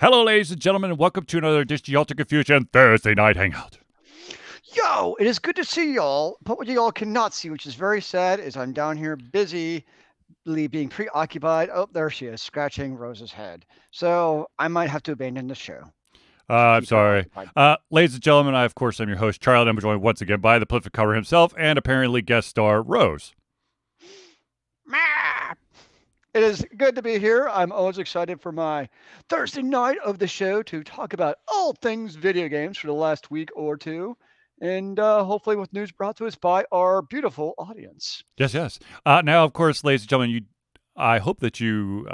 Hello, ladies and gentlemen, and welcome to another edition of Y'all to Confusion Thursday Night Hangout. Yo, it is good to see y'all, but what y'all cannot see, which is very sad, is I'm down here busy being preoccupied. Oh, there she is, scratching Rose's head. So I might have to abandon the show. I'm sorry. Ladies and gentlemen, I, of course, am your host, Charlie, and I'm joined once again by the prolific cover himself and apparently guest star, Rose. It is good to be here. I'm always excited for my Thursday night of the show to talk about all things video games for the last week or two, and hopefully with news brought to us by our beautiful audience. Yes, yes. Now, of course, ladies and gentlemen, I hope that you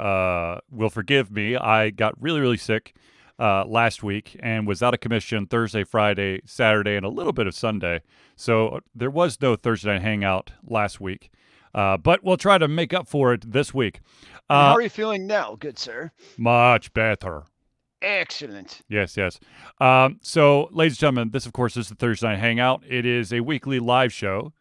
will forgive me. I got really, really sick last week and was out of commission Thursday, Friday, Saturday, and a little bit of Sunday. So there was no Thursday night hangout last week. But we'll try to make up for it this week. How are you feeling now, good sir? Much better. Excellent. Yes, yes. So, ladies and gentlemen, this, of course, is the Thursday Night Hangout. It is a weekly live show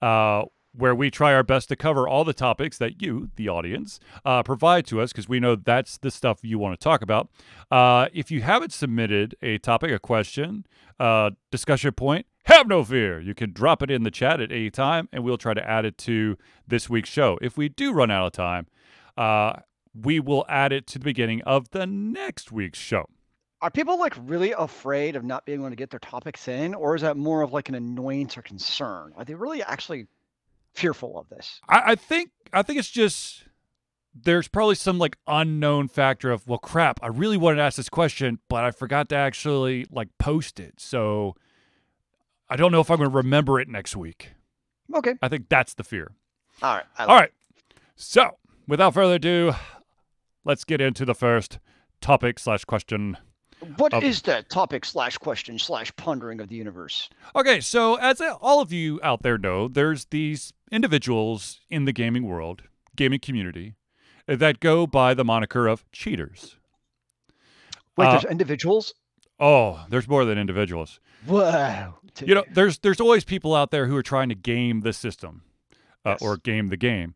where we try our best to cover all the topics that you, the audience, provide to us, because we know that's the stuff you want to talk about. If you haven't submitted a topic, a question, discussion point, have no fear. You can drop it in the chat at any time, and we'll try to add it to this week's show. If we do run out of time, we will add it to the beginning of the next week's show. Are people, like, really afraid of not being able to get their topics in, or is that more of, like, an annoyance or concern? Are they really actually fearful of this? I think it's just there's probably some, like, unknown factor of, well, crap, I really wanted to ask this question, but I forgot to actually, like, post it, so I don't know if I'm going to remember it next week. Okay. I think that's the fear. All right. So without further ado, let's get into the first topic/question. What is that topic/question/pondering of the universe? Okay. So as all of you out there know, there's these individuals in the gaming world, gaming community, that go by the moniker of cheaters. Wait, there's individuals? Oh, there's more than individuals. Wow. You know, there's always people out there who are trying to game the system or game the game.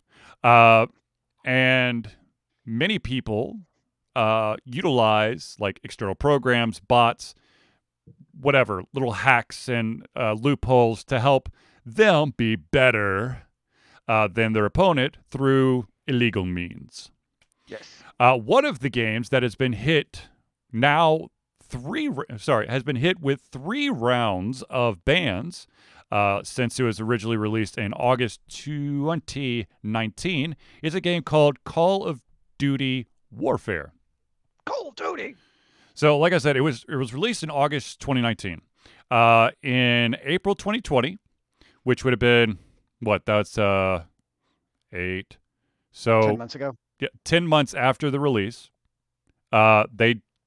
And many people utilize, like, external programs, bots, whatever, little hacks and loopholes to help them be better than their opponent through illegal means. Yes. One of the games that has been hit now... has been hit with 3 rounds of bans since it was originally released in August 2019, is a game called Call of Duty Warfare. Call of Duty! So, like I said, it was released in August 2019. In April 2020, which would have been, what, that's 8? So 10 months ago? Yeah, 10 months after the release,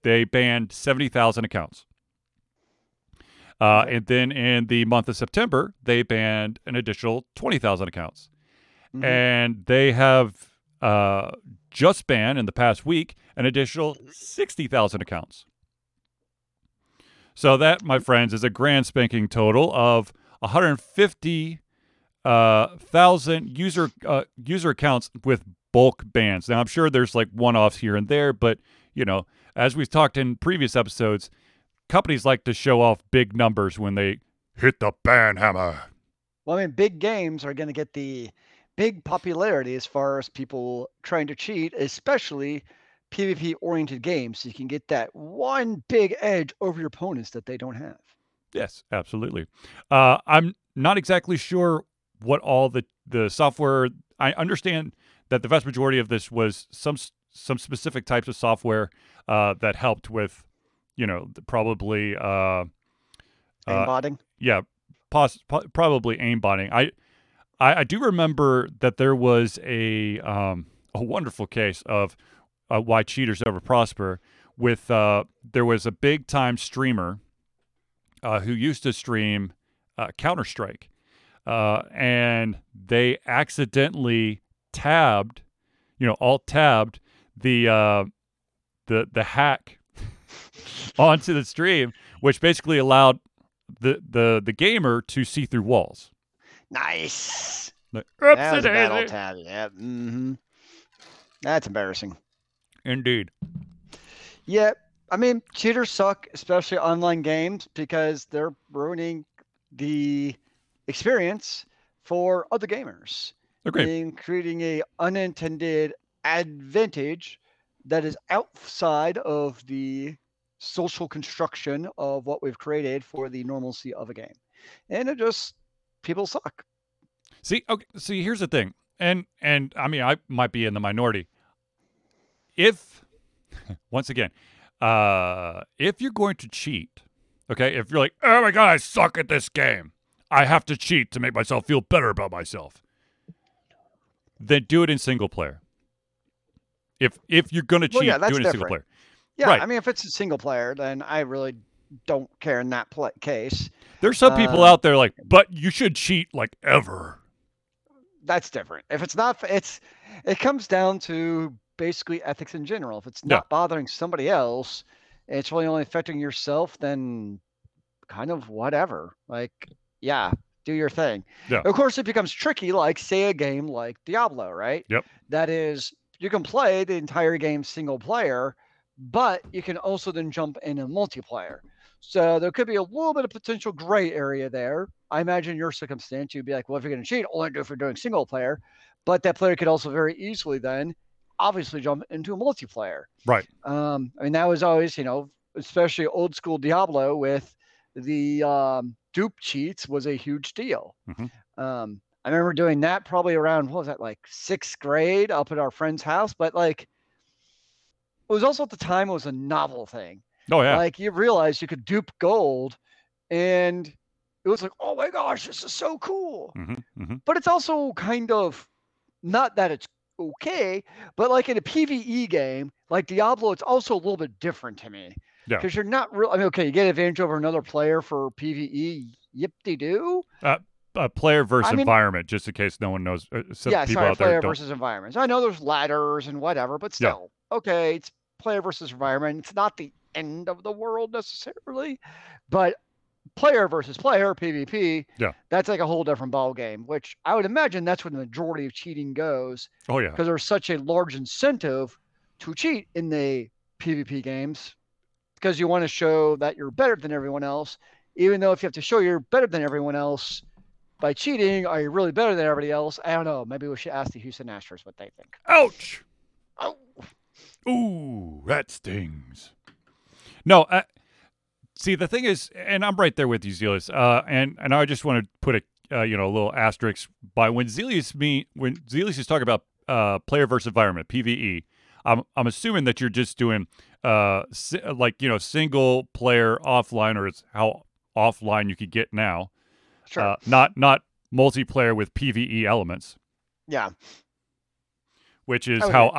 they banned 70,000 accounts. And then in the month of September, they banned an additional 20,000 accounts. Mm-hmm. And they have just banned, in the past week, an additional 60,000 accounts. So that, my friends, is a grand spanking total of 150,000 user accounts with bulk bans. Now, I'm sure there's, like, one-offs here and there, but, you know, as we've talked in previous episodes, companies like to show off big numbers when they hit the ban hammer. Well, I mean, big games are going to get the big popularity as far as people trying to cheat, especially PvP-oriented games, so you can get that one big edge over your opponents that they don't have. Yes, absolutely. I'm not exactly sure what all the software... I understand that the vast majority of this was some specific types of software that helped with, you know, probably... aimbotting? Yeah, probably aimbotting. I do remember that there was a wonderful case of why cheaters never prosper. With there was a big-time streamer who used to stream Counter Strike, and they accidentally tabbed, you know, alt-tabbed, the hack onto the stream, which basically allowed the gamer to see through walls. Nice. Like, that was a bad old tab, yeah. Mm-hmm. That's embarrassing. Indeed. Yep. I mean, cheaters suck, especially online games, because they're ruining the experience for other gamers. Okay. And creating a unintended advantage that is outside of the social construction of what we've created for the normalcy of a game. And it just, people suck. See, okay, see, here's the thing. And I mean, I might be in the minority. If, once again, if you're going to cheat, okay, if you're like, oh my God, I suck at this game, I have to cheat to make myself feel better about myself, then do it in single player. If you're going to cheat, do it in single player. Yeah, right. I mean, if it's a single player, then I really don't care in that case. There's some people out there like, but you should cheat like ever. That's different. If it's not, it comes down to basically ethics in general. If it's not bothering somebody else, it's really only affecting yourself, then kind of whatever. Like, yeah, do your thing. Yeah. Of course, it becomes tricky, like, say, a game like Diablo, right? Yep. That is, you can play the entire game single player, but you can also then jump in a multiplayer. So there could be a little bit of potential gray area there. I imagine your circumstance, you'd be like, well, if you're going to cheat, only do it if you're doing single player. But that player could also very easily then obviously jump into a multiplayer. Right. I mean, that was always, you know, especially old school Diablo with the dupe cheats was a huge deal. Mm-hmm. I remember doing that probably around, what was that, like sixth grade up at our friend's house. But like, it was also at the time, it was a novel thing. Oh, yeah. Like, you realized you could dupe gold, and it was like, oh my gosh, this is so cool. Mm-hmm, mm-hmm. But it's also kind of, not that it's okay, but like in a PvE game, like Diablo, it's also a little bit different to me. Because you're not real. I mean, okay, you get advantage over another player for PvE, yip-de-doo. A player versus environment, just in case no one knows. Player versus environment. So I know there's ladders and whatever, but still, okay, it's player versus environment. It's not the end of the world necessarily, but player versus player PvP, that's like a whole different ball game, which I would imagine that's where the majority of cheating goes. Oh yeah, because there's such a large incentive to cheat in the PvP games, because you want to show that you're better than everyone else, even though if you have to show you're better than everyone else by cheating, are you really better than everybody else? I don't know. Maybe we should ask the Houston Astros what they think. Ouch. Oh. Ooh, that stings. No, see, the thing is, and I'm right there with you, Zelius, and I just want to put a little asterisk by when Zelius is talking about player versus environment, PvE, I'm assuming that you're just doing single player offline, or it's how offline you could get now, sure. Not multiplayer with PvE elements. Yeah, which is how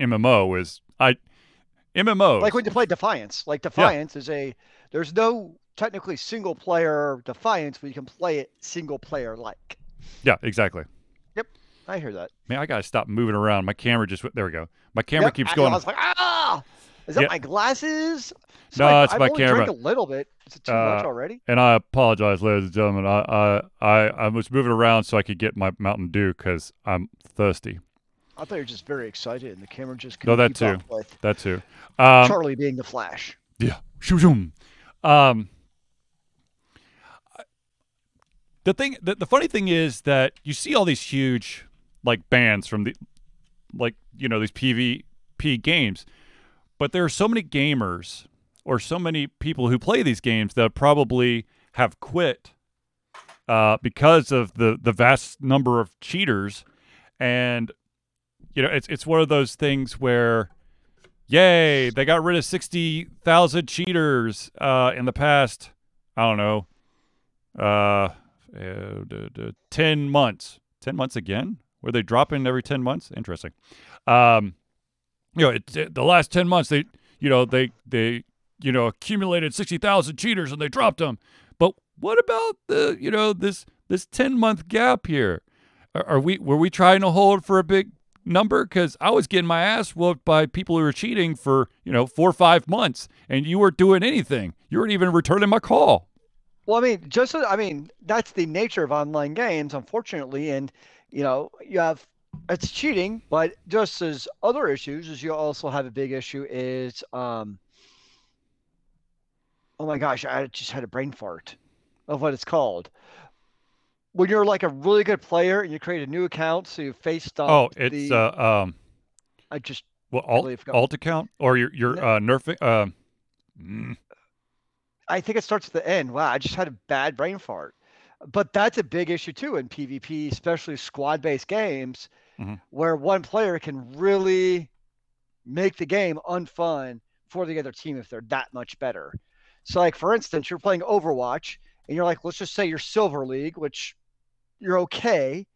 MMO is. MMOs. Like when you play Defiance. Like Defiance is there's no technically single player Defiance, but you can play it single player like. Yeah, exactly. Yep. I hear that. Man, I got to stop moving around. My camera just went, there we go. My camera keeps going. I was like, is that my glasses? So it's my camera. I drank a little bit. Is it too much already? And I apologize, ladies and gentlemen. I was moving around so I could get my Mountain Dew because I'm thirsty. I thought you were just very excited, and the camera just couldn't keep up with that too. Charlie being the Flash. Yeah. The funny thing is that you see all these huge, like, bans from the, like, you know, these PvP games, but there are so many gamers or so many people who play these games that probably have quit because of the vast number of cheaters. And you know, it's one of those things where, yay, they got rid of 60,000 cheaters in the past, I don't know, 10 months. 10 months again? Were they dropping every 10 months? Interesting. The last 10 months, they accumulated 60,000 cheaters and they dropped them. But what about this 10-month gap here? Were we trying to hold for a big number, because I was getting my ass whooped by people who were cheating for 4 or 5 months, and you weren't doing anything. You weren't even returning my call. Well, that's the nature of online games, unfortunately, and it's cheating, but just as other issues, is you also have a big issue is oh my gosh, I just had a brain fart of what it's called. When you're like a really good player and you create a new account, so you face stomp. Alt account or your nerfing. I think it starts at the end. Wow, I just had a bad brain fart. But that's a big issue too in PvP, especially squad-based games, where one player can really make the game unfun for the other team if they're that much better. So, like for instance, you're playing Overwatch, and you're like, let's just say you're Silver League, which you're okay,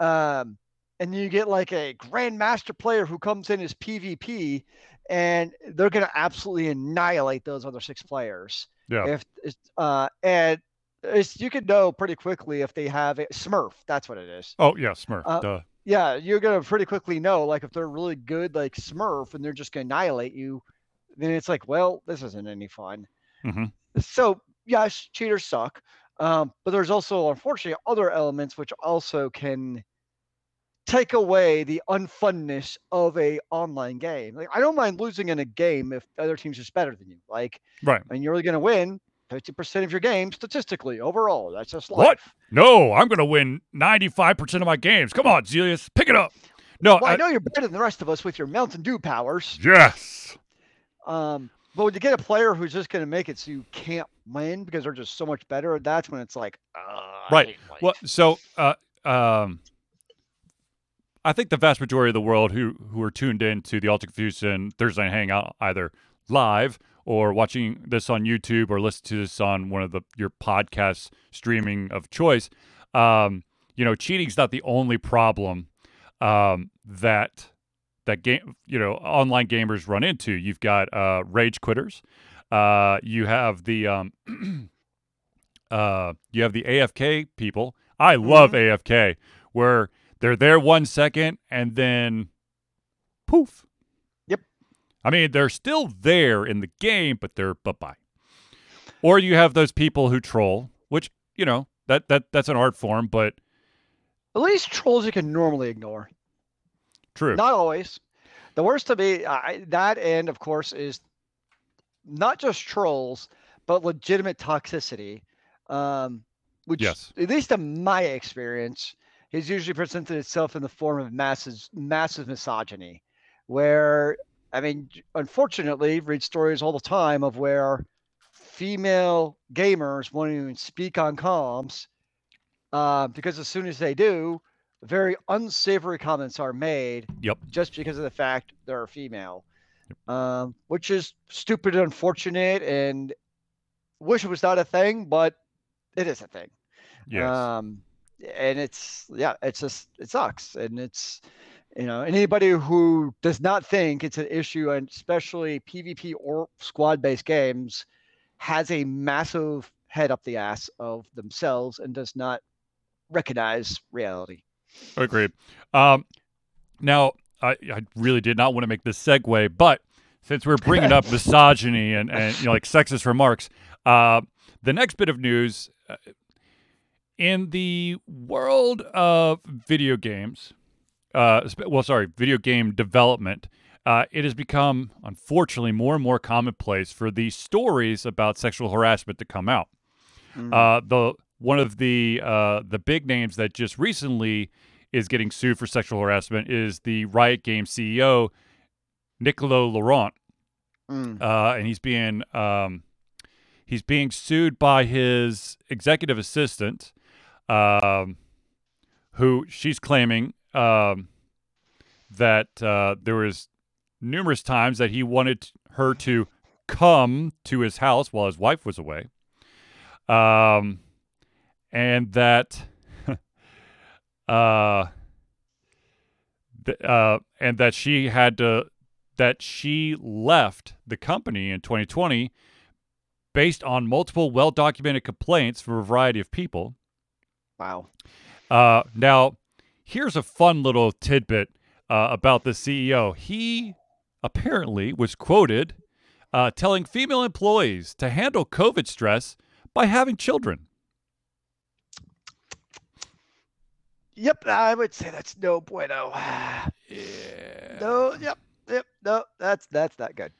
and you get like a Grandmaster player who comes in as PvP, and they're going to absolutely annihilate those other six players. Yeah. You can know pretty quickly if they have a Smurf. That's what it is. Oh yeah, Smurf. Yeah, you're gonna pretty quickly know like if they're really good, like Smurf, and they're just gonna annihilate you. Then it's like, well, this isn't any fun. So yes, cheaters suck. But there's also unfortunately other elements which also can take away the unfunness of a online game. Like I don't mind losing in a game if the other team's just better than you. Like right, and you're really gonna win 50% of your game statistically overall. That's just life. What? No, I'm going to win 95% of my games. Come on, Zelius, pick it up. No, well, I know you're better than the rest of us with your Mountain Dew powers. Yes. But when you get a player who's just going to make it so you can't win because they're just so much better, that's when it's like, right. Well, so I think the vast majority of the world who are tuned in to the Ultimate Fusion Thursday Night Hangout either live or watching this on YouTube or listen to this on one of your podcast streaming of choice, cheating's not the only problem that game, online gamers run into. You've got rage quitters. You have the AFK people. I love AFK, where they're there 1 second and then poof. I mean, they're still there in the game, but they're bye-bye. Or you have those people who troll, which, that's an art form, but... At least trolls you can normally ignore. True. Not always. The worst to me, that end, of course, is not just trolls, but legitimate toxicity, which, at least in my experience, has usually presented itself in the form of massive misogyny, where... I mean, unfortunately, read stories all the time of where female gamers won't even speak on comms because as soon as they do, very unsavory comments are made just because of the fact they're female, which is stupid and unfortunate and wish it was not a thing, but it is a thing. Yes. And it's just, it sucks. And it's... and anybody who does not think it's an issue, and especially PvP or squad-based games, has a massive head up the ass of themselves and does not recognize reality. Agreed. Now, I really did not want to make this segue, but since we're bringing up misogyny and sexist remarks, the next bit of news, in the world of video games... video game development, it has become, unfortunately, more and more commonplace for these stories about sexual harassment to come out. One of the big names that just recently is getting sued for sexual harassment is the Riot Games CEO, Niccolo Laurent. And he's being sued by his executive assistant, who she's claiming... that there was numerous times that he wanted her to come to his house while his wife was away, and that she had to, that she left the company in 2020 based on multiple well-documented complaints from a variety of people. Wow. Now. Here's a fun little tidbit about the CEO. He apparently was quoted telling female employees to handle COVID stress by having children. Yep, I would say that's no bueno. Yeah. No, yep, no, that's not good.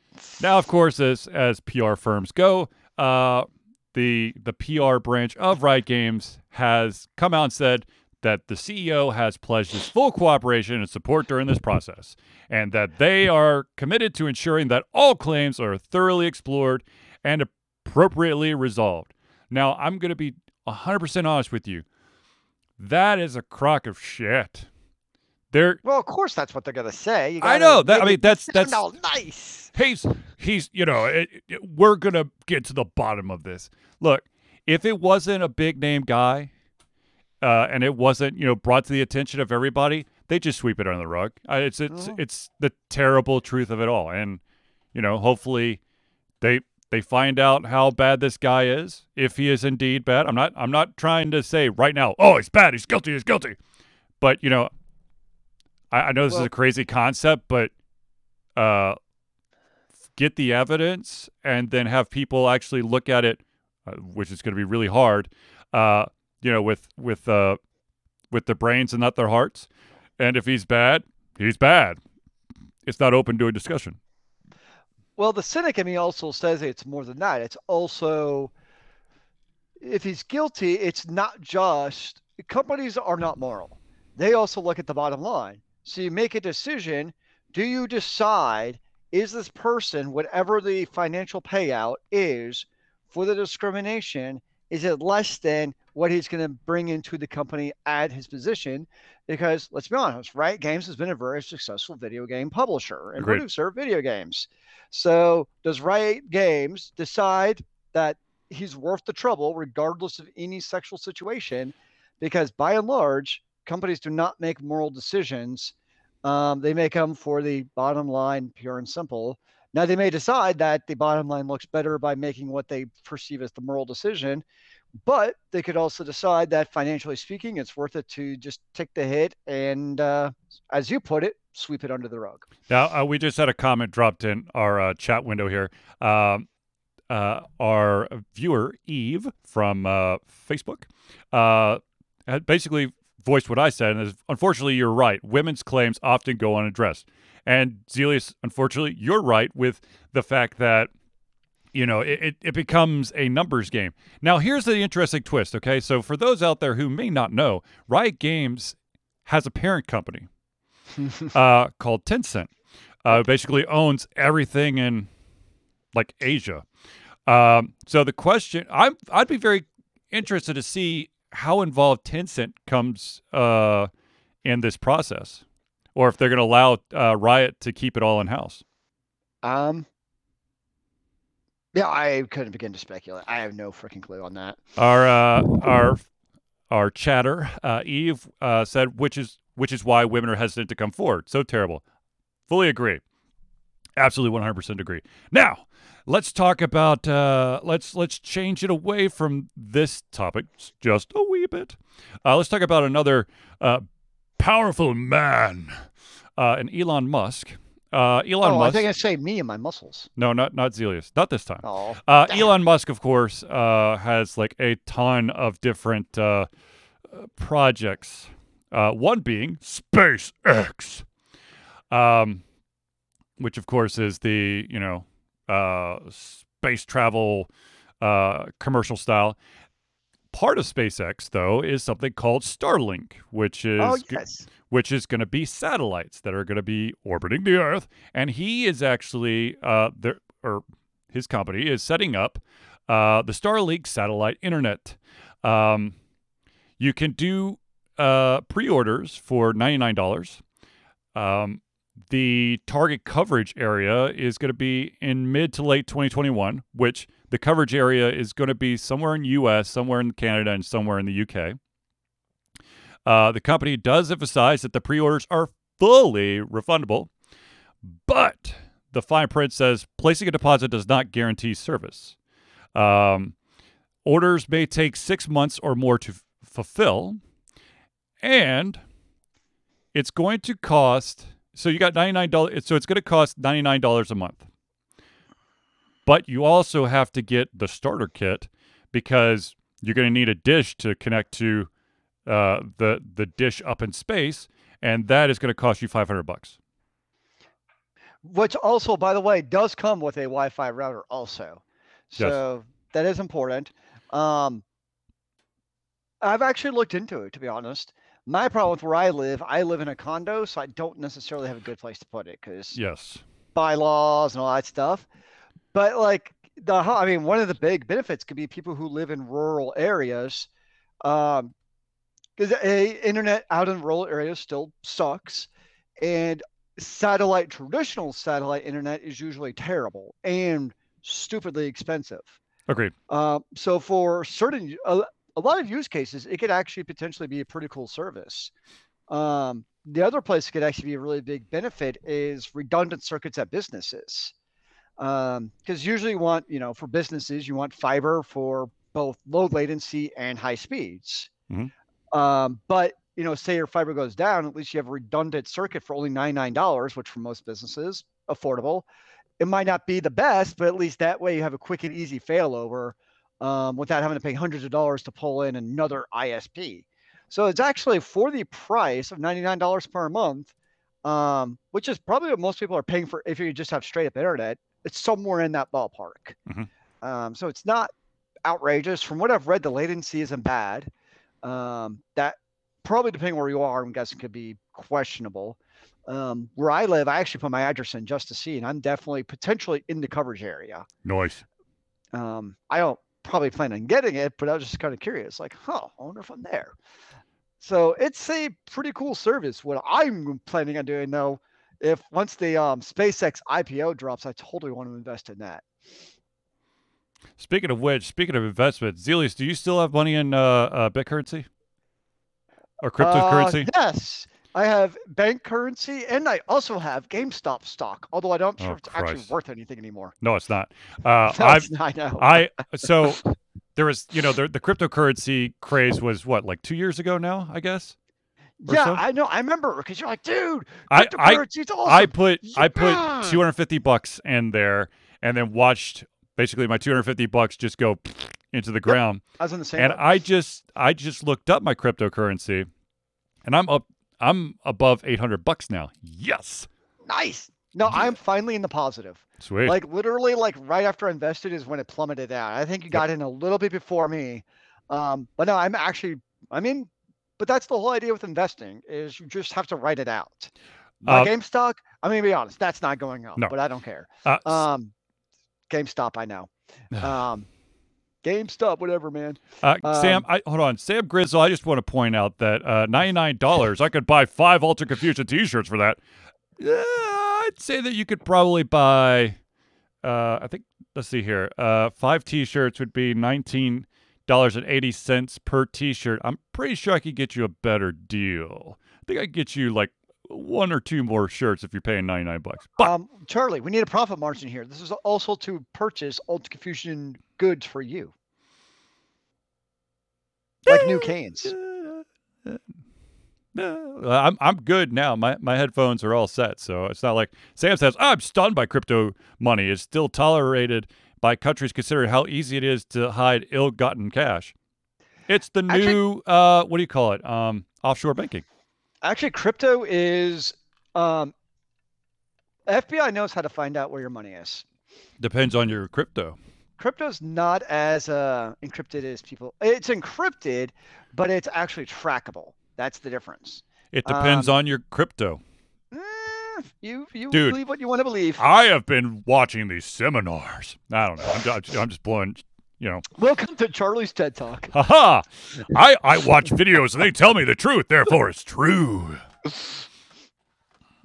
Now, of course, as PR firms go, the PR branch of Riot Games has come out and said that the CEO has pledged his full cooperation and support during this process, and that they are committed to ensuring that all claims are thoroughly explored and appropriately resolved. Now, I'm going to be 100% honest with you. That is a crock of shit. Well, of course, that's what they're going to say. I know. That's all nice. He's we're going to get to the bottom of this. Look, if it wasn't a big name guy and it wasn't, brought to the attention of everybody, they just sweep it under the rug. It's the terrible truth of it all. And, hopefully they find out how bad this guy is, if he is indeed bad. I'm not trying to say right now, oh, he's bad, he's guilty. But, I know this is a crazy concept, but get the evidence and then have people actually look at it, which is going to be really hard, with their brains and not their hearts. And if he's bad, he's bad. It's not open to a discussion. Well, the cynic in me also says it's more than that. It's also, if he's guilty, it's not just, companies are not moral. They also look at the bottom line. So you make a decision. Do you decide, is this person, whatever the financial payout is for the discrimination, is it less than what he's going to bring into the company at his position? Because let's be honest, Riot Games has been a very successful video game publisher and producer of video games. So does Riot Games decide that he's worth the trouble regardless of any sexual situation? Because by and large, companies do not make moral decisions. They make them for the bottom line, pure and simple. Now, they may decide that the bottom line looks better by making what they perceive as the moral decision, but they could also decide that financially speaking, it's worth it to just take the hit and, as you put it, sweep it under the rug. Now, we just had a comment dropped in our chat window here. Our viewer, Eve, from Facebook, had basically voiced what I said, and unfortunately, you're right. Women's claims often go unaddressed. And Zelius, unfortunately, you're right with the fact that, it becomes a numbers game. Now, here's the interesting twist, okay? So for those out there who may not know, Riot Games has a parent company called Tencent, basically owns everything in, Asia. So the question, I'd be very interested to see how involved Tencent comes in this process, or if they're going to allow Riot to keep it all in-house. Yeah, I couldn't begin to speculate. I have no freaking clue on that. Our chatter, Eve, said, which is why women are hesitant to come forward. So terrible. Fully agree. Absolutely 100% agree. Now, let's talk about let's change it away from this topic just a wee bit. Let's talk about another powerful man, and Elon Musk. Elon Musk. I think I say me and my muscles. No, not Zelius. Not this time. Oh, Elon Musk, of course, has a ton of different projects. One being SpaceX, which of course is the space travel commercial style. Part of SpaceX, though, is something called Starlink, which is going to be satellites that are going to be orbiting the Earth. And he is actually, his company is setting up the Starlink satellite internet. You can do pre-orders for $99. The target coverage area is going to be in mid to late 2021, which the coverage area is going to be somewhere in U.S., somewhere in Canada, and somewhere in the U.K. The company does emphasize that the pre-orders are fully refundable, but the fine print says placing a deposit does not guarantee service. Orders may take 6 months or more to fulfill, and it's going to cost... So you got $99. So it's going to cost $99 a month, but you also have to get the starter kit because you're going to need a dish to connect to the dish up in space, and that is going to cost you $500. Which also, by the way, does come with a Wi-Fi router also. So yes. That is important. I've actually looked into it, to be honest. My problem with where I live in a condo, so I don't necessarily have a good place to put it because bylaws and all that stuff. But like one of the big benefits could be people who live in rural areas, because internet out in rural areas still sucks, and traditional satellite internet is usually terrible and stupidly expensive. Agreed. So for certain a lot of use cases, it could actually potentially be a pretty cool service. The other place it could actually be a really big benefit is redundant circuits at businesses. Because usually you want, for businesses, you want fiber for both low latency and high speeds. Mm-hmm. But, say your fiber goes down, at least you have a redundant circuit for only $99, which for most businesses, affordable. It might not be the best, but at least that way you have a quick and easy failover without having to pay hundreds of dollars to pull in another ISP. So it's actually for the price of $99 per month, which is probably what most people are paying for if you just have straight up internet. It's somewhere in that ballpark. Mm-hmm. So it's not outrageous. From what I've read, the latency isn't bad. That probably, depending where you are, I'm guessing could be questionable. Where I live, I actually put my address in just to see, and I'm definitely potentially in the coverage area. Nice. I don't probably plan on getting it, but I was just kind of curious, like, I wonder if I'm there. So it's a pretty cool service. What I'm planning on doing, though, if once the SpaceX IPO drops, I totally want to invest in that. Speaking of which, speaking of investments, Zelius, do you still have money in BitCurrency or cryptocurrency? Yes, I have bank currency, and I also have GameStop stock. Although I don't sure if it's actually worth anything anymore. No, it's not. I know. So there was, the cryptocurrency craze was what, like 2 years ago now, I guess. Yeah, so? I know. I remember because you're like, dude, cryptocurrency's awesome. I put $250 in there, and then watched basically my $250 just go into the ground. I was on the same. And I just looked up my cryptocurrency, and I'm above $800 now. Yes. Nice. No, I'm finally in the positive. Sweet. Like literally, right after I invested is when it plummeted out. I think you got in a little bit before me, but no, But that's the whole idea with investing is you just have to write it out. GameStop, I'm going to be honest, that's not going up, but I don't care. GameStop, I know. GameStop, whatever, man. Hold on. Sam Grizzle, I just want to point out that $99, I could buy 5 Ultra Confusion t-shirts for that. I'd say that you could probably buy, let's see here, 5 t-shirts would be $19.80 per t-shirt. I'm pretty sure I could get you a better deal. I think I could get you like 1 or 2 more shirts if you're paying $99. But Charlie, we need a profit margin here. This is also to purchase Ultra Confusion goods for you, like new canes. I'm good now. My headphones are all set, so it's not like Sam says I'm stunned by crypto money. It's still tolerated by countries considering how easy it is to hide ill-gotten cash. It's the new, offshore banking. Actually, crypto is, FBI knows how to find out where your money is. Depends on your crypto. Crypto's not as encrypted as people. It's encrypted, but it's actually trackable. That's the difference. It depends on your crypto. You Dude, believe what you want to believe. I have been watching these seminars. I don't know. I'm just blowing, Welcome to Charlie's TED Talk. Haha! I watch videos and they tell me the truth, therefore it's true.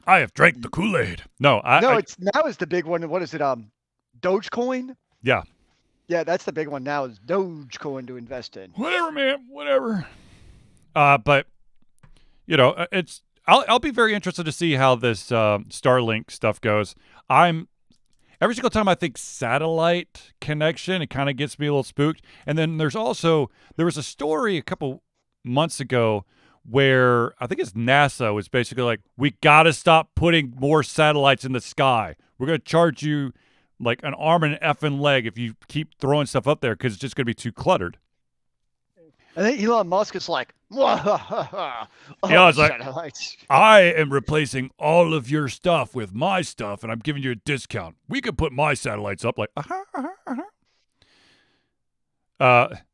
I have drank the Kool-Aid. It's now is the big one. What is it? Dogecoin? Yeah. Yeah, that's the big one now is Dogecoin to invest in. Whatever, man. Whatever. But, it's... I'll be very interested to see how this Starlink stuff goes. Every single time I think satellite connection, it kind of gets me a little spooked. And then there was a story a couple months ago where I think it's NASA was basically like, we got to stop putting more satellites in the sky. We're going to charge you like an arm and an effing leg if you keep throwing stuff up there because it's just going to be too cluttered. And then Elon Musk is like, I am replacing all of your stuff with my stuff, and I'm giving you a discount. We could put my satellites up. Like,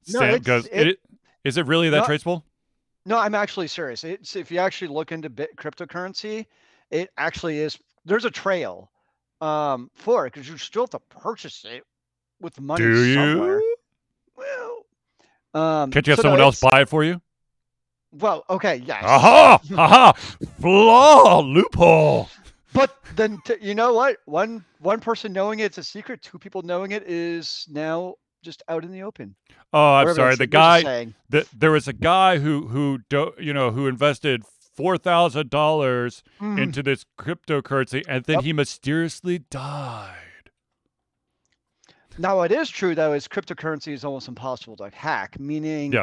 Sam goes, is it really that traceable? No, I'm actually serious. It's, if you actually look into cryptocurrency, it actually is. There's a trail for it because you still have to purchase it with money somewhere. Well, can't you have someone else buy it for you? Well, okay, yes. Aha! Aha! Flaw! Loophole! But then, you know what? One person knowing it's a secret, two people knowing it is now just out in the open. Oh, I'm sorry. The guy, there was a guy who invested $4,000 into this cryptocurrency, and then he mysteriously died. Now, what is true though is cryptocurrency is almost impossible to hack. Meaning,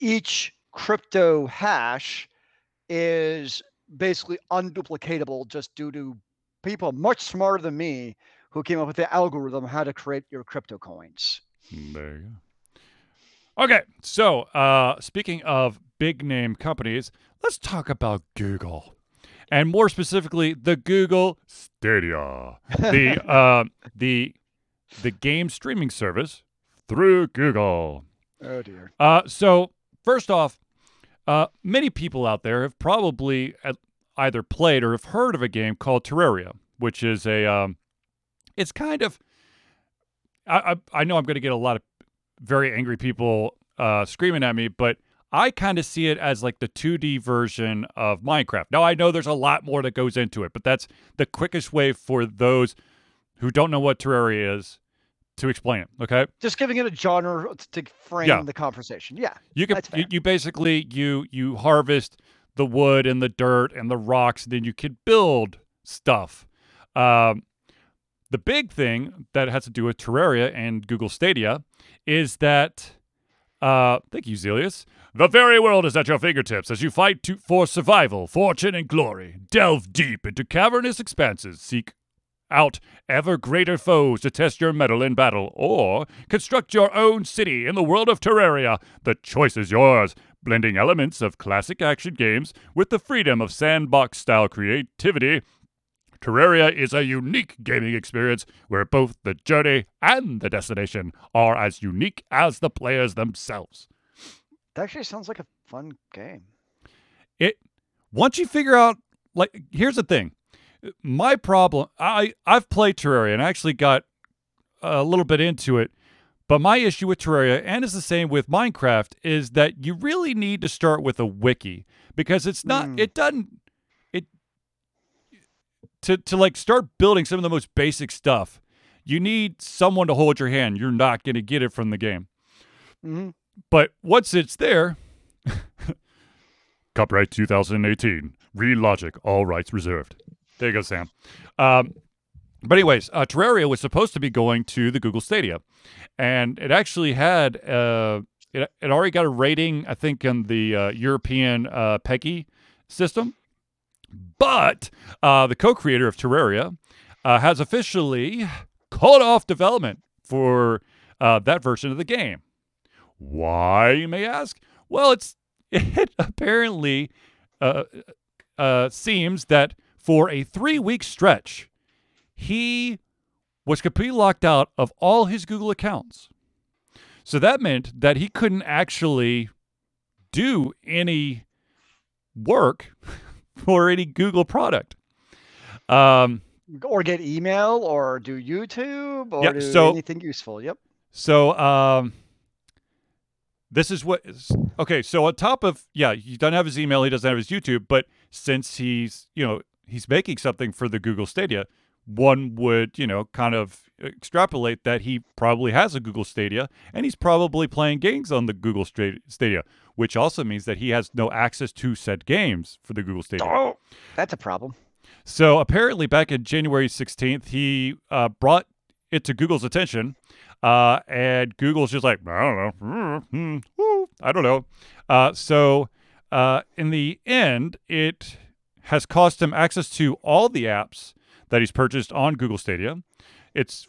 each crypto hash is basically unduplicatable just due to people much smarter than me who came up with the algorithm how to create your crypto coins. There you go. Okay, so speaking of big name companies, let's talk about Google. And more specifically, the Google Stadia, the game streaming service through Google. Oh, dear. So first off, many people out there have probably either played or have heard of a game called Terraria, which is a, it's kind of, I know I'm going to get a lot of very angry people screaming at me, but I kind of see it as like the 2D version of Minecraft. Now, I know there's a lot more that goes into it, but that's the quickest way for those who don't know what Terraria is to explain it, okay? Just giving it a genre to frame the conversation. Yeah, you basically you harvest the wood and the dirt and the rocks, and then you can build stuff. The big thing that has to do with Terraria and Google Stadia is that, thank you, Zelius, the very world is at your fingertips as you fight for survival, fortune, and glory. Delve deep into cavernous expanses, seek out ever greater foes to test your mettle in battle, or construct your own city in the world of Terraria. The choice is yours, blending elements of classic action games with the freedom of sandbox-style creativity. Terraria is a unique gaming experience where both the journey and the destination are as unique as the players themselves. That actually sounds like a fun game. Once you figure out, like, here's the thing. My problem, I've played Terraria and I actually got a little bit into it, but my issue with Terraria, and it's the same with Minecraft, is that you really need to start with a wiki, because it's not, to like start building some of the most basic stuff, you need someone to hold your hand. You're not going to get it from the game. Mm-hmm. But once it's there, copyright 2018, ReLogic, all rights reserved. There you go, Sam. But anyways, Terraria was supposed to be going to the Google Stadia, and it actually had it already got a rating, I think, in the European PEGI system. But the co-creator of Terraria has officially called off development for that version of the game. Why, you may ask? Well, it apparently seems that for a 3-week stretch, he was completely locked out of all his Google accounts. So that meant that he couldn't actually do any work for any Google product. Or get email or do YouTube or do anything useful. Yep. So this is what is okay. So on top of, he doesn't have his email. He doesn't have his YouTube, but since he's making something for the Google Stadia, one would, kind of extrapolate that he probably has a Google Stadia and he's probably playing games on the Google Stadia, which also means that he has no access to said games for the Google Stadia. Oh, that's a problem. So apparently back in January 16th, he brought it to Google's attention and Google's just like, I don't know. I don't know. So in the end, it has cost him access to all the apps that he's purchased on Google Stadia. It's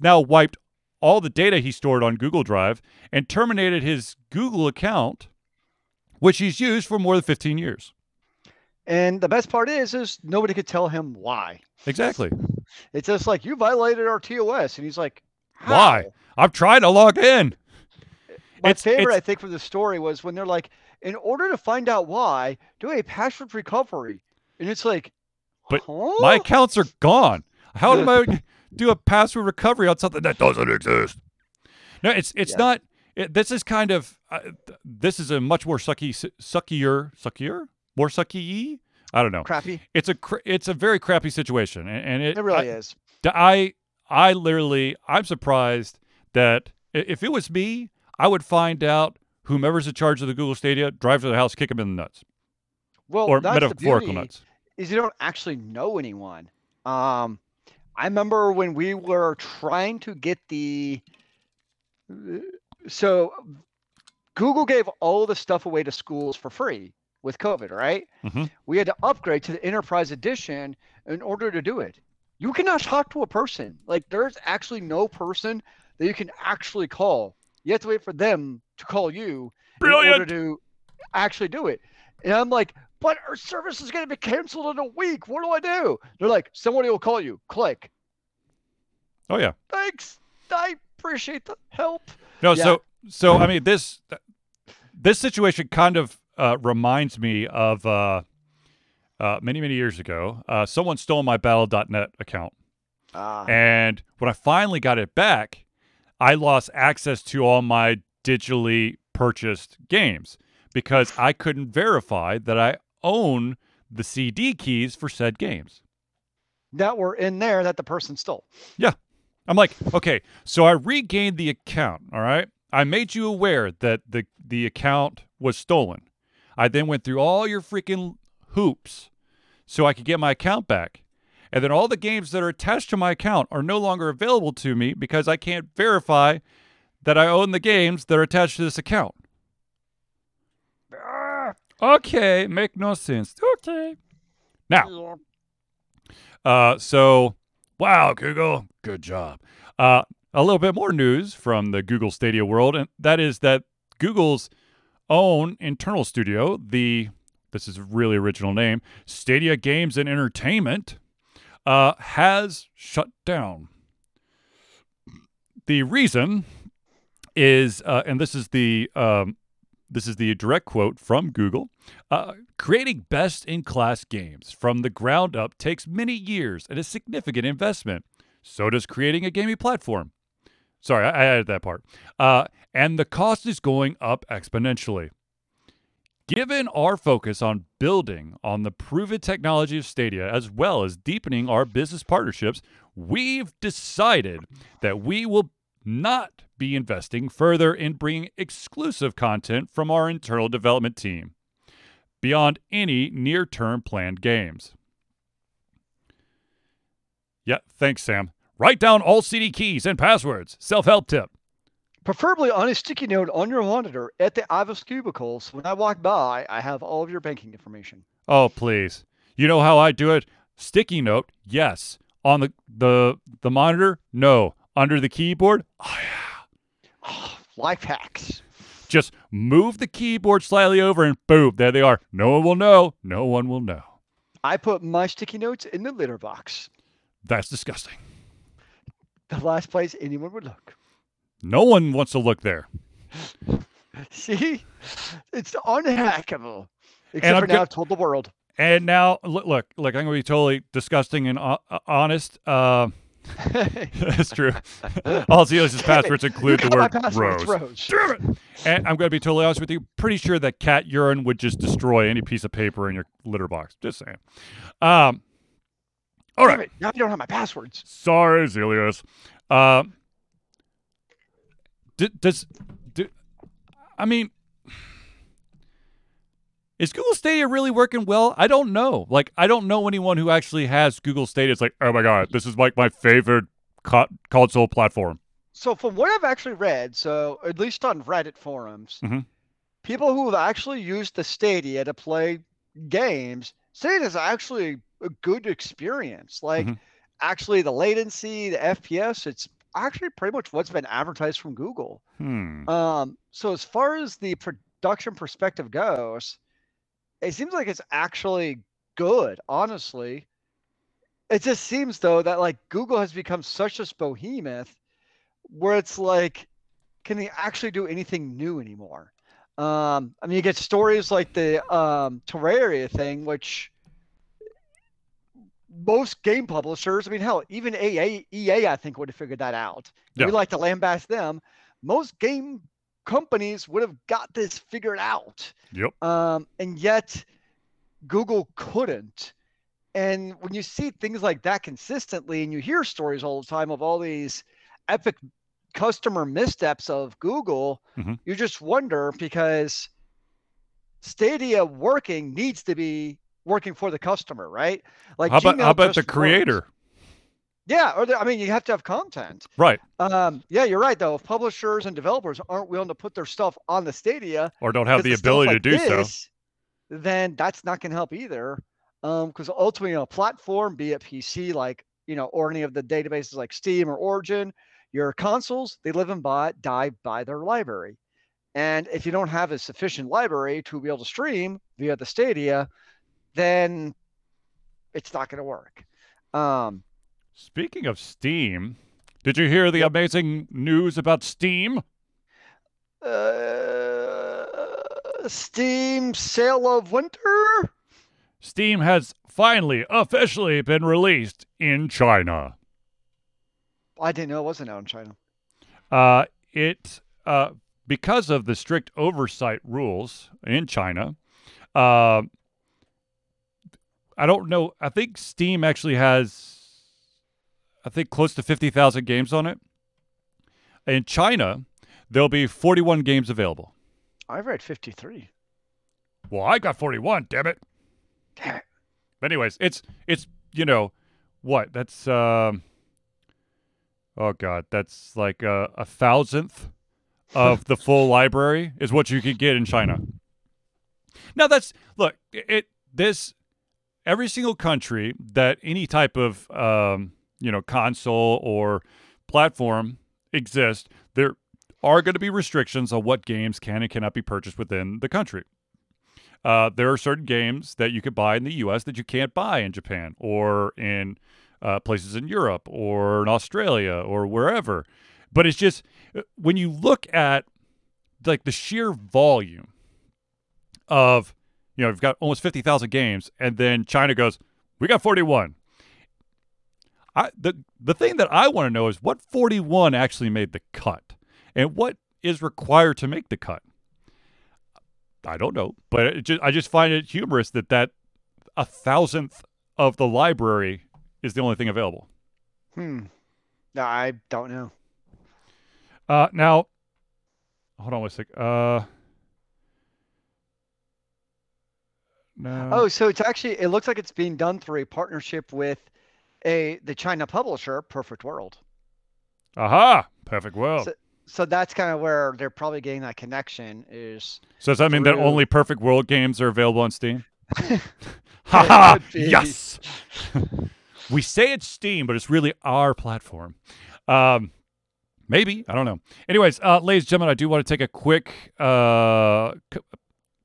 now wiped all the data he stored on Google Drive and terminated his Google account, which he's used for more than 15 years. And the best part is nobody could tell him why. Exactly. It's just like, you violated our TOS. And he's like, how? Why? I'm trying to log in. My favorite, I think, from the story was when they're like, in order to find out why, do a password recovery. And it's like, but my accounts are gone. How do I do a password recovery on something that doesn't exist? No, it's not. This is a much more suckier. I don't know. Crappy. It's a very crappy situation, and it really is. I'm surprised that if it was me, I would find out whomever's in charge of the Google Stadia, drive to the house, kick them in the nuts. Well, or that's metaphorical nuts. Is you don't actually know anyone. I remember when we were trying to get the. So Google gave all the stuff away to schools for free with COVID, right? Mm-hmm. We had to upgrade to the Enterprise Edition in order to do it. You cannot talk to a person. Like, there's actually no person that you can actually call. You have to wait for them to call you in order to actually do it. And I'm like, but our service is going to be canceled in a week. What do I do? They're like, somebody will call you. Click. Oh, yeah. Thanks. I appreciate the help. No, yeah. So I mean, this situation kind of reminds me of many, many years ago. Someone stole my Battle.net account. And when I finally got it back, I lost access to all my digitally purchased games because I couldn't verify that I own the CD keys for said games. That were in there that the person stole. Yeah. I'm like, okay, so I regained the account, all right? I made you aware that the account was stolen. I then went through all your freaking hoops so I could get my account back. And then all the games that are attached to my account are no longer available to me because I can't verify that I own the games that are attached to this account. Okay, make no sense. Okay. Now, wow, Google, good job. A little bit more news from the Google Stadia world, and that is that Google's own internal studio, this is a really original name, Stadia Games and Entertainment, has shut down. The reason is, and this is the direct quote from Google, creating best-in-class games from the ground up takes many years and a significant investment. So does creating a gaming platform. Sorry, I added that part. And the cost is going up exponentially. Given our focus on building on the proven technology of Stadia, as well as deepening our business partnerships, we've decided that we will not be investing further in bringing exclusive content from our internal development team beyond any near-term planned games. Yeah, thanks, Sam. Write down all CD keys and passwords. Self-help tip. Preferably on a sticky note on your monitor at the Ivos cubicle, so when I walk by, I have all of your banking information. Oh, please. You know how I do it? Sticky note, yes. On the monitor, no. Under the keyboard, oh, yeah. Life hacks. Just move the keyboard slightly over and boom, there they are. No one will know. No one will know. I put my sticky notes in the litter box. That's disgusting. The last place anyone would look. No one wants to look there. See? It's unhackable. Except for now I've told the world. And now, look, I'm going to be totally disgusting and honest. That's true. All Zelio's passwords include the word rose. Damn it. And I'm going to be totally honest with you. Pretty sure that cat urine would just destroy any piece of paper in your litter box. Just saying. All right. Wait, now you don't have my passwords. Sorry, Zelio's. Is Google Stadia really working well? I don't know. Like, I don't know anyone who actually has Google Stadia. It's like, oh my God, this is like my favorite console platform. So from what I've actually read, so at least on Reddit forums, mm-hmm. people who have actually used the Stadia to play games say it is actually a good experience. Like, mm-hmm. actually the latency, the FPS, it's actually pretty much what's been advertised from Google. Hmm. So as far as the production perspective goes, it seems like it's actually good, honestly. It just seems, though, that, like, Google has become such a behemoth where it's like, can they actually do anything new anymore? I mean, you get stories like the Terraria thing, which most game publishers, I mean, hell, even EA, I think, would have figured that out. Yeah. We like to lambast them. Most game companies would have got this figured out. Yep. And yet Google couldn't. And when you see things like that consistently, and you hear stories all the time of all these epic customer missteps of Google, mm-hmm. you just wonder, because Stadia working needs to be working for the customer, right? Like, how about the creator? Works. Yeah, or I mean, you have to have content, right? Yeah, you're right though. If publishers and developers aren't willing to put their stuff on the Stadia, or don't have the ability to do so, then that's not going to help either. Because ultimately, on a platform, be it PC, like, you know, or any of the databases like Steam or Origin, your consoles, they live and die by their library. And if you don't have a sufficient library to be able to stream via the Stadia, then it's not going to work. Speaking of Steam, did you hear the amazing news about Steam? Steam Sale of Winter? Steam has finally, officially been released in China. I didn't know it wasn't out in China. Because of the strict oversight rules in China, I don't know. I think Steam actually has, close to 50,000 games on it. In China, there'll be 41 games available. I've read 53. Well, I got 41, damn it. But anyways, it's you know what? That's oh god, that's like a thousandth of the full library is what you could get in China. Now that's every single country that any type of console or platform exists, there are going to be restrictions on what games can and cannot be purchased within the country. There are certain games that you could buy in the U.S. that you can't buy in Japan or in places in Europe or in Australia or wherever. But it's just when you look at like the sheer volume of, you know, we've got almost 50,000 games, and then China goes, we got 41. The thing that I want to know is what 41 actually made the cut and what is required to make the cut. I don't know, but I just find it humorous that a thousandth of the library is the only thing available. No, I don't know. Now, hold on one sec. No. Oh, so it looks like it's being done through a partnership with the China publisher, Perfect World. Aha! Perfect World. So that's kind of where they're probably getting that connection is. So does that mean that only Perfect World games are available on Steam? Ha ha! Yes! We say it's Steam, but it's really our platform. Maybe. I don't know. Anyways, ladies and gentlemen, I do want to take a quick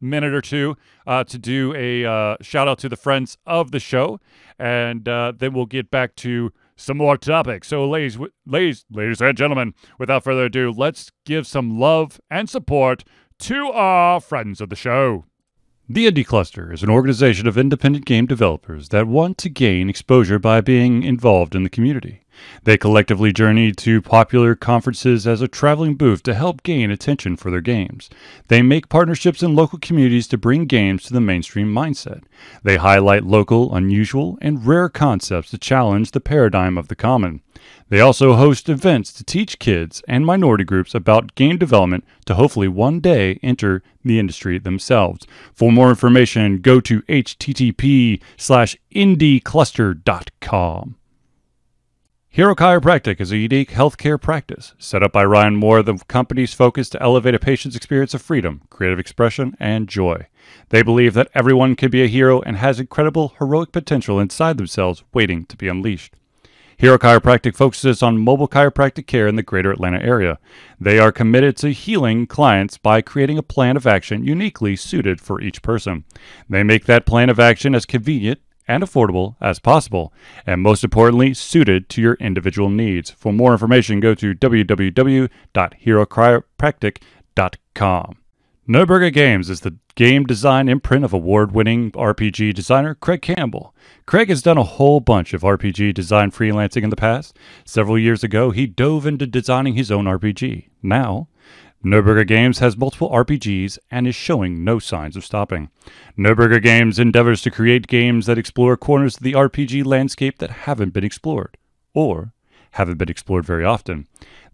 minute or two to do a shout-out to the friends of the show, and then we'll get back to some more topics. So, ladies and gentlemen, without further ado, let's give some love and support to our friends of the show. The Indie Cluster is an organization of independent game developers that want to gain exposure by being involved in the community. They collectively journey to popular conferences as a traveling booth to help gain attention for their games. They make partnerships in local communities to bring games to the mainstream mindset. They highlight local, unusual, and rare concepts to challenge the paradigm of the common. They also host events to teach kids and minority groups about game development to hopefully one day enter the industry themselves. For more information, go to http:/indiecluster.com. Hero Chiropractic is a unique healthcare practice set up by Ryan Moore, the company's focus to elevate a patient's experience of freedom, creative expression, and joy. They believe that everyone can be a hero and has incredible heroic potential inside themselves waiting to be unleashed. Hero Chiropractic focuses on mobile chiropractic care in the greater Atlanta area. They are committed to healing clients by creating a plan of action uniquely suited for each person. They make that plan of action as convenient and affordable as possible, and most importantly, suited to your individual needs. For more information, go to www.herochiropractic.com. Nerd Burger Games is the game design imprint of award-winning RPG designer Craig Campbell. Craig has done a whole bunch of RPG design freelancing in the past. Several years ago, he dove into designing his own RPG. Now, Nerd Burger Games has multiple RPGs and is showing no signs of stopping. Nerd Burger Games endeavors to create games that explore corners of the RPG landscape that haven't been explored, or haven't been explored very often.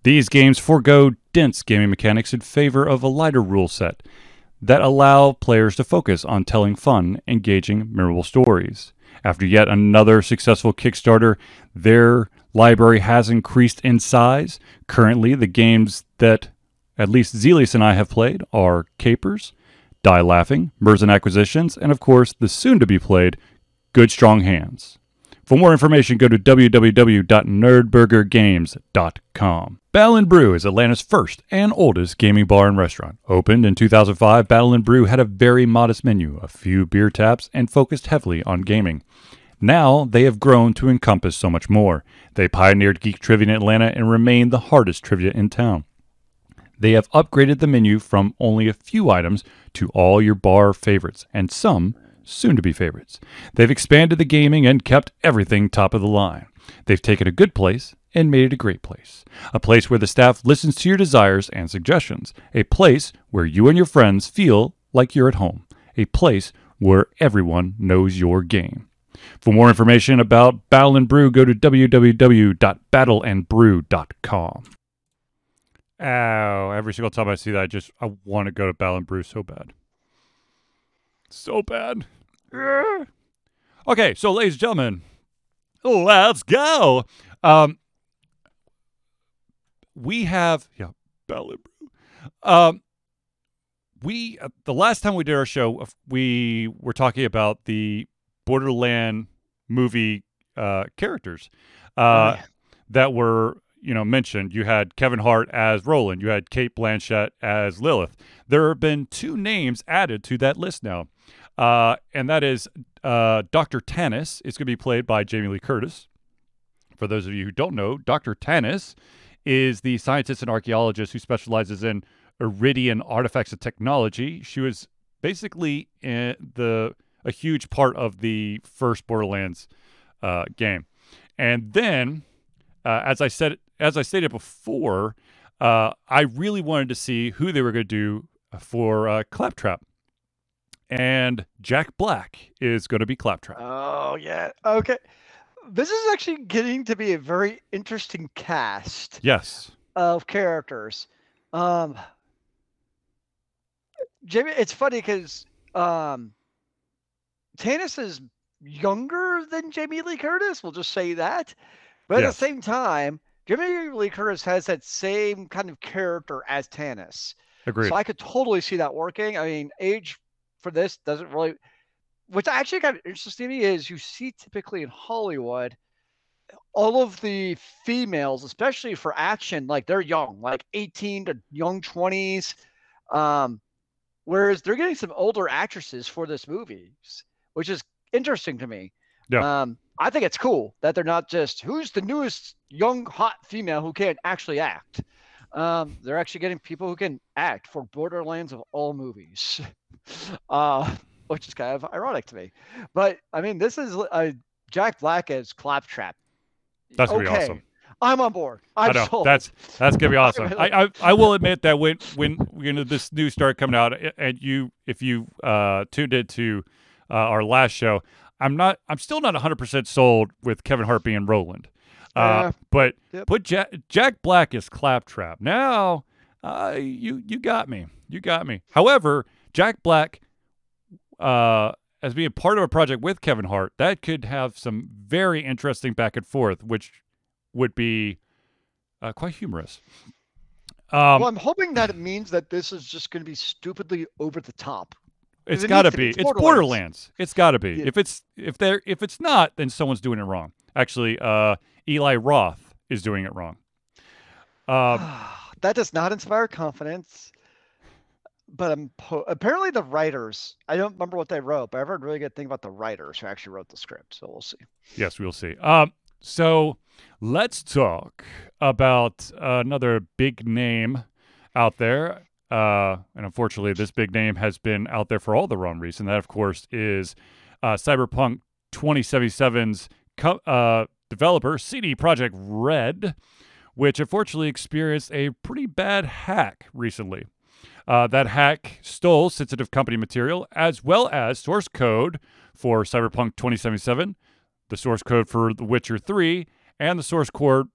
These games forego dense gaming mechanics in favor of a lighter rule set that allow players to focus on telling fun, engaging, memorable stories. After yet another successful Kickstarter, their library has increased in size. Currently, the games that at least Zelius and I have played are Capers, Die Laughing, Mergers and Acquisitions, and of course, the soon-to-be-played Good Strong Hands. For more information, go to www.nerdburgergames.com. Battle & Brew is Atlanta's first and oldest gaming bar and restaurant. Opened in 2005, Battle & Brew had a very modest menu, a few beer taps, and focused heavily on gaming. Now, they have grown to encompass so much more. They pioneered geek trivia in Atlanta and remain the hardest trivia in town. They have upgraded the menu from only a few items to all your bar favorites, and some soon-to-be favorites. They've expanded the gaming and kept everything top of the line. They've taken a good place and made it a great place. A place where the staff listens to your desires and suggestions. A place where you and your friends feel like you're at home. A place where everyone knows your game. For more information about Battle & Brew, go to www.battleandbrew.com. Oh, every single time I see that, I want to go to Battle & Brew so bad. So bad. Okay, so ladies and gentlemen, let's go. We have Battle & Brew. The last time we did our show, we were talking about the Borderlands movie characters that were mentioned. You had Kevin Hart as Roland. You had Cate Blanchett as Lilith. There have been two names added to that list now, and that is Dr. Tannis. It's going to be played by Jamie Lee Curtis. For those of you who don't know, Dr. Tannis is the scientist and archaeologist who specializes in Iridian artifacts and technology. She was basically a huge part of the first Borderlands game. And then, as I stated before, I really wanted to see who they were going to do for Claptrap. And Jack Black is going to be Claptrap. Oh, yeah. Okay. This is actually getting to be a very interesting cast. Yes. Of characters. Jamie, it's funny because Tannis is younger than Jamie Lee Curtis. We'll just say that. But yes, at the same time, Jamie Lee Curtis has that same kind of character as Tannis. Agreed. So I could totally see that working. I mean, age for this doesn't really... What's actually kind of interesting to me is you see typically in Hollywood, all of the females, especially for action, like they're young, like 18 to young 20s. Whereas they're getting some older actresses for this movie, which is interesting to me. Yeah. I think it's cool that they're not just who's the newest young hot female who can't actually act. They're actually getting people who can act for Borderlands of all movies, which is kind of ironic to me. But I mean, this is Jack Black as Claptrap. That's gonna be awesome. I'm on board. I know sold. That's gonna be awesome. I will admit that when this news started coming out, and if you tuned into our last show, I'm still not 100% sold with Kevin Hart being Roland. But yep, put Jack Black as Claptrap. Now, you got me. You got me. However, Jack Black, as being part of a project with Kevin Hart, that could have some very interesting back and forth, which would be quite humorous. Well, I'm hoping that it means that this is just going to be stupidly over the top. It's got to be. It's Borderlands. It's got to be. Yeah. If it's not, then someone's doing it wrong. Actually, Eli Roth is doing it wrong. That does not inspire confidence. But apparently the writers, I don't remember what they wrote, but I've heard a really good thing about the writers who actually wrote the script. So we'll see. Yes, we'll see. So let's talk about another big name out there. And unfortunately, this big name has been out there for all the wrong reason. That, of course, is Cyberpunk 2077's developer, CD Projekt Red, which unfortunately experienced a pretty bad hack recently. That hack stole sensitive company material as well as source code for Cyberpunk 2077, the source code for The Witcher 3, and the source code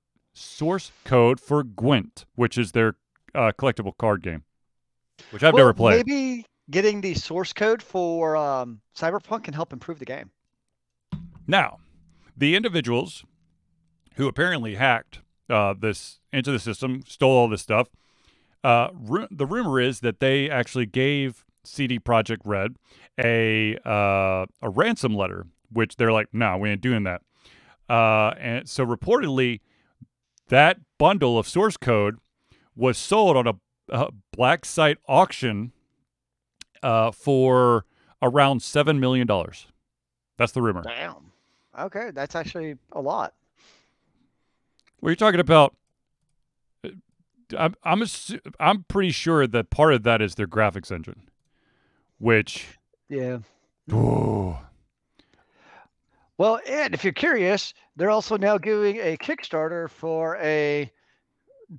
for Gwent, which is their collectible card game, which I've never played. Maybe getting the source code for Cyberpunk can help improve the game. Now, the individuals who apparently hacked this into the system, stole all this stuff, the rumor is that they actually gave CD Projekt Red a ransom letter, which they're like, no, we ain't doing that. And so reportedly, that bundle of source code was sold on a black site auction for around $7 million. That's the rumor. Damn. Okay, that's actually a lot. Well, you're talking about... I'm pretty sure that part of that is their graphics engine, which yeah. Ooh. Well, and if you're curious, they're also now giving a Kickstarter for a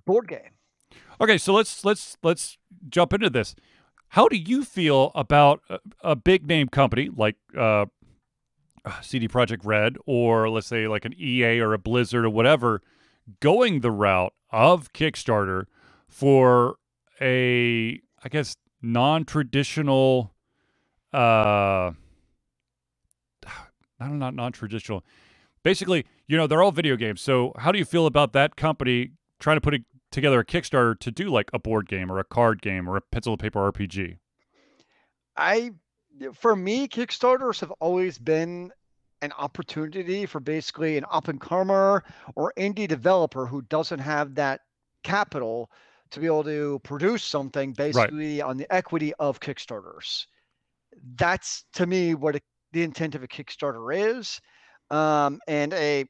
board game. Okay, so let's jump into this. How do you feel about a big name company like CD Projekt Red, or let's say like an EA or a Blizzard or whatever, going the route of Kickstarter for a, I guess, non-traditional, Basically, you know, they're all video games. So how do you feel about that company trying to put together a Kickstarter to do like a board game or a card game or a pencil and paper RPG? For me, Kickstarters have always been an opportunity for basically an up-and-comer or indie developer who doesn't have that capital to be able to produce something basically right on the equity of Kickstarters. That's, to me, what the intent of a Kickstarter is. And a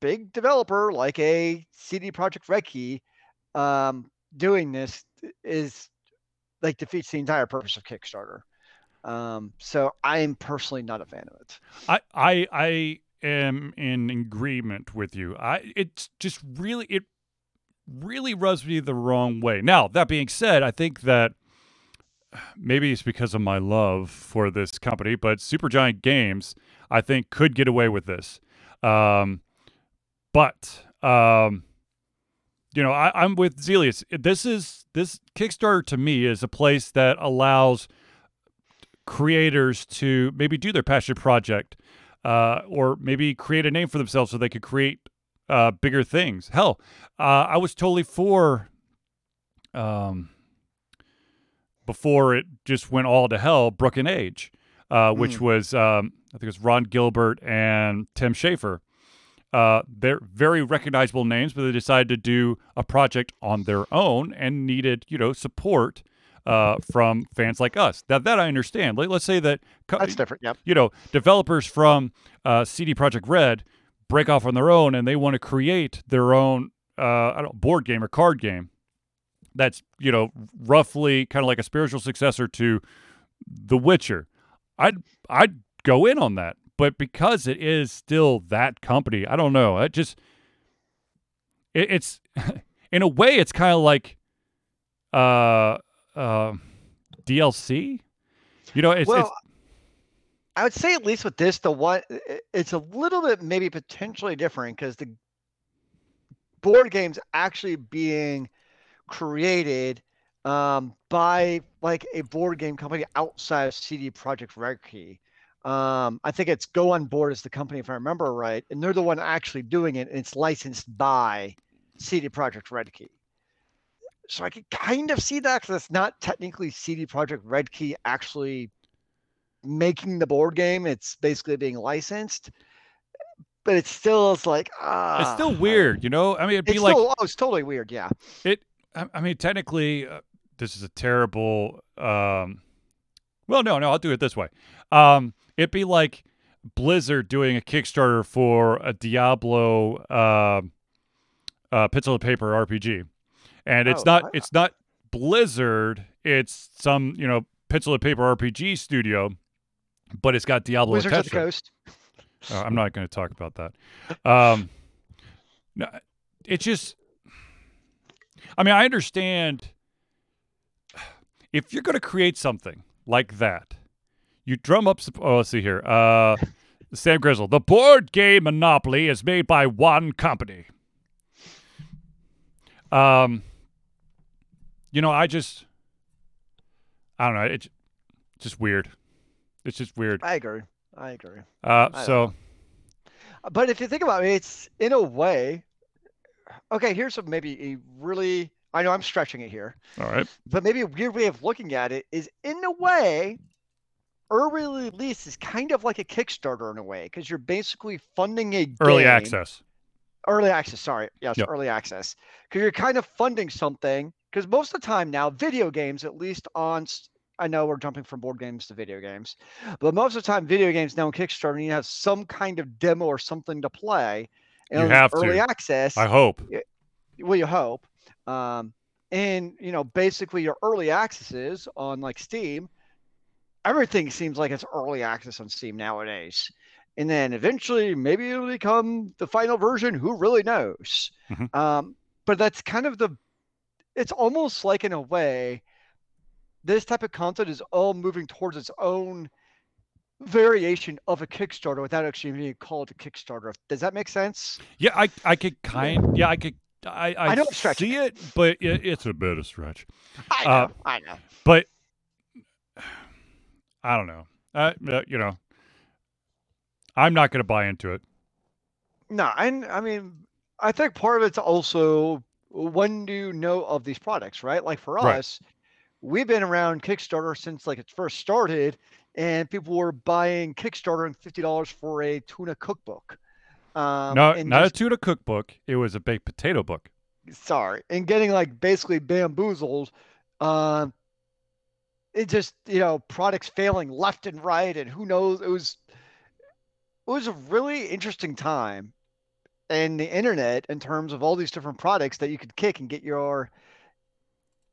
big developer like a CD Projekt Red doing this is like defeats the entire purpose of Kickstarter. So I am personally not a fan of it. I am in agreement with you. It really rubs me the wrong way. Now, that being said, I think that maybe it's because of my love for this company, but Supergiant Games, I think, could get away with this. You know, I'm with Zelius. This Kickstarter to me is a place that allows creators to maybe do their passion project or maybe create a name for themselves so they could create bigger things. Hell, I was totally for before it just went all to hell, Broken Age, which was, I think it was Ron Gilbert and Tim Schafer. They're very recognizable names, but they decided to do a project on their own and needed, you know, support from fans like us. That I understand. Let's say that that's different. Yep. You know, developers from CD Projekt Red break off on their own and they want to create their own board game or card game that's, you know, roughly kind of like a spiritual successor to The Witcher. I'd go in on that, but because it is still that company, I don't know. It's in a way it's kind of like DLC, you know, I would say at least with this, it's a little bit maybe potentially different because the board game's actually being created by like a board game company outside of CD Projekt Red. I think it's Go On Board is the company if I remember right, and they're the one actually doing it, and it's licensed by CD Projekt Red. So I could kind of see that because it's not technically CD Projekt Red actually making the board game. It's basically being licensed, but it's still weird, you know? I mean, it'd be like... Oh, it's totally weird, yeah. Technically, this is a terrible, well, no, I'll do it this way. It'd be like Blizzard doing a Kickstarter for a Diablo pencil and paper RPG. And it's not Blizzard, it's some, you know, pencil and paper RPG studio, but it's got Diablo Wizards of the Coast. I'm not going to talk about that. No, it's just, I mean, I understand if you're going to create something like that, you drum up, let's see here. Sam Grizzle, the board game Monopoly is made by one company. You know, I don't know. It's just weird. It's just weird. I agree. So, but if you think about it, it's in a way, okay, here's a, maybe a really, I know I'm stretching it here. All right. But maybe a weird way of looking at it is, in a way, early release is kind of like a Kickstarter in a way, because you're basically funding a game. Early access. Sorry. Yes. Yep. Early access. Because you're kind of funding something. Because most of the time now, video games, at least on, I know we're jumping from board games to video games, but most of the time, video games now on Kickstarter, you have some kind of demo or something to play. And you have early access. I hope. Well, you hope. And, you know, basically your early accesses on like Steam, everything seems like it's early access on Steam nowadays. And then eventually maybe it'll become the final version. Who really knows? Mm-hmm. But that's kind of it's almost like, in a way, this type of content is all moving towards its own variation of a Kickstarter without actually being called a Kickstarter. Does that make sense? Yeah, I could kind, yeah, I could, I don't see it, but it's a bit of stretch. I know. But I don't know. You know, I'm not going to buy into it. No, I mean, I think part of it's also, when do you know of these products, right? Like for us, we've been around Kickstarter since like it first started, and people were buying Kickstarter and $50 for a tuna cookbook. No, not a tuna cookbook. It was a baked potato book. Sorry. And getting like basically bamboozled. It just, you know, products failing left and right, and who knows. It was a really interesting time in the internet in terms of all these different products that you could kick and get your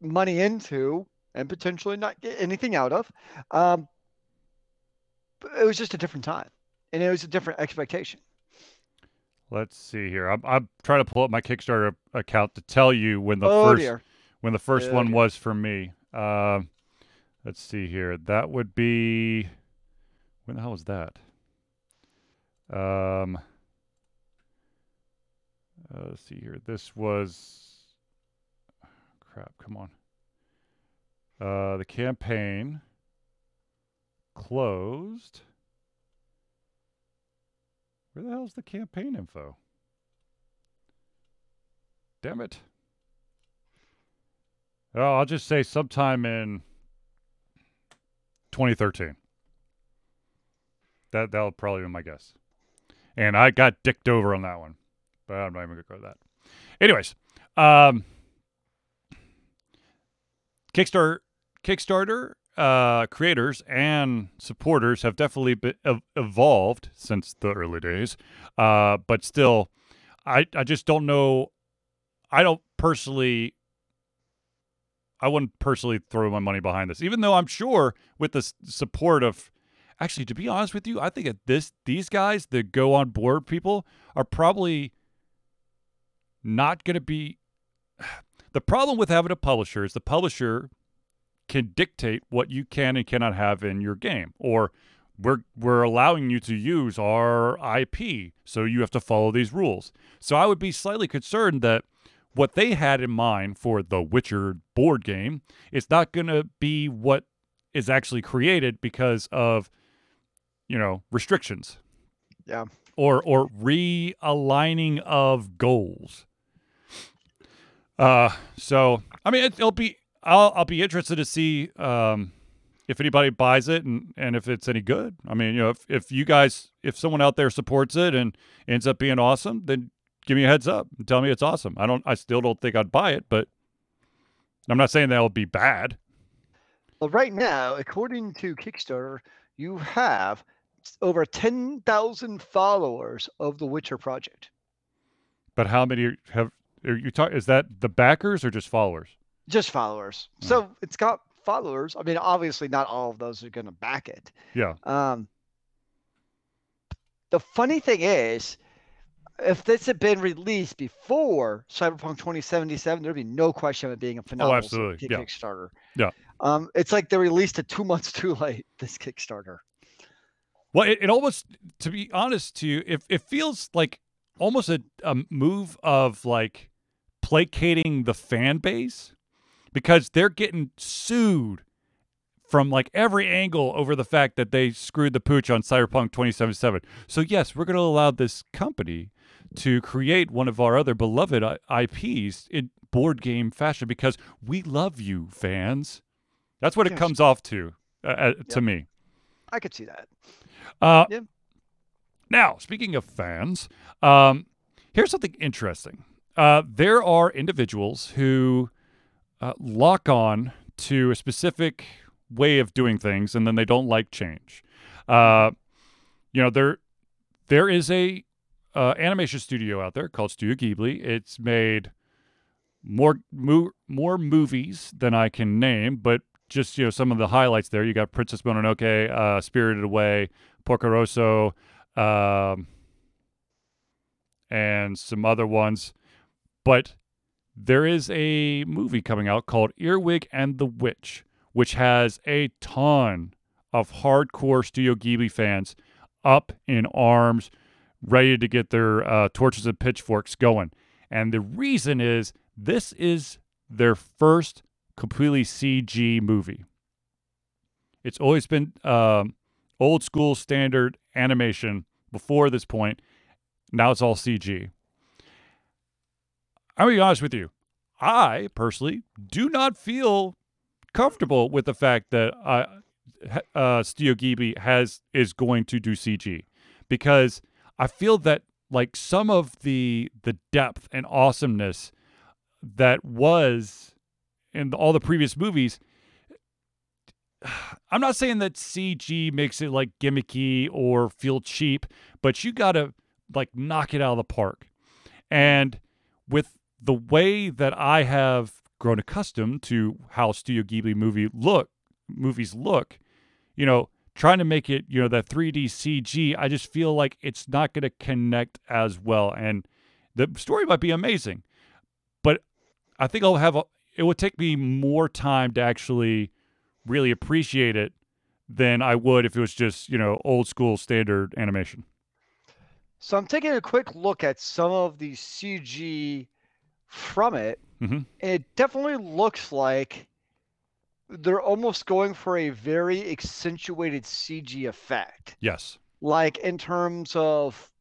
money into and potentially not get anything out of. It was just a different time, and it was a different expectation. Let's see here. I'm trying to pull up my Kickstarter account to tell you when the first one was for me. Let's see here. That would be, when the hell was that? Let's see here. This was, crap. Come on. The campaign closed. Where the hell's the campaign info? Damn it. Oh, I'll just say sometime in 2013. That'll probably be my guess. And I got dicked over on that one, but I'm not even gonna go to that. Anyways, Kickstarter creators and supporters have definitely been evolved since the early days, but still, I just don't know. I wouldn't personally throw my money behind this, even though I'm sure with the support of. Actually, to be honest with you, I think these guys, the go on board people, are probably not going to be. The problem with having a publisher is the publisher can dictate what you can and cannot have in your game, or we're allowing you to use our IP, so you have to follow these rules. So I would be slightly concerned that what they had in mind for the Witcher board game is not going to be what is actually created because of, you know, restrictions. Yeah. Or realigning of goals. So, I mean, it'll be, I'll be interested to see if anybody buys it and if it's any good. I mean, you know, if you guys, if someone out there supports it and ends up being awesome, then give me a heads up and tell me it's awesome. I still don't think I'd buy it, but I'm not saying that'll be bad. Well, right now, according to Kickstarter, you have over 10,000 followers of the Witcher project. But how many have? Are you talking? Is that the backers or just followers? Just followers. Oh. So it's got followers. I mean, obviously, not all of those are going to back it. Yeah. The funny thing is, if this had been released before Cyberpunk 2077, there'd be no question of it being a phenomenal Kickstarter. Yeah. It's like they released it 2 months too late, this Kickstarter. Well, it almost, to be honest to you, it feels like almost a move of like placating the fan base, because they're getting sued from like every angle over the fact that they screwed the pooch on Cyberpunk 2077. So yes, we're going to allow this company to create one of our other beloved IPs in board game fashion because we love you, fans. That's what it comes off to me. I could see that. Now, speaking of fans, here's something interesting. There are individuals who lock on to a specific way of doing things, and then they don't like change. There is a animation studio out there called Studio Ghibli. It's made more movies than I can name, but just some of the highlights there. You got Princess Mononoke, Spirited Away, Porco Rosso, and some other ones. But there is a movie coming out called Earwig and the Witch, which has a ton of hardcore Studio Ghibli fans up in arms, ready to get their torches and pitchforks going. And the reason is this is their first completely CG movie. It's always been old school standard animation before this point. Now it's all CG. I'm going to be honest with you. I personally do not feel comfortable with the fact that Studio Ghibli is going to do CG, because I feel that like some of the depth and awesomeness that was in all the previous movies. I'm not saying that CG makes it like gimmicky or feel cheap, but you gotta like knock it out of the park. And with the way that I have grown accustomed to how Studio Ghibli movies look, trying to make it, that 3D CG, I just feel like it's not going to connect as well. And the story might be amazing, but I think it will take me more time to actually really appreciate it than I would if it was just, old school standard animation. So I'm taking a quick look at some of the CG from it. Mm-hmm. It definitely looks like they're almost going for a very accentuated CG effect. Yes. Like in terms of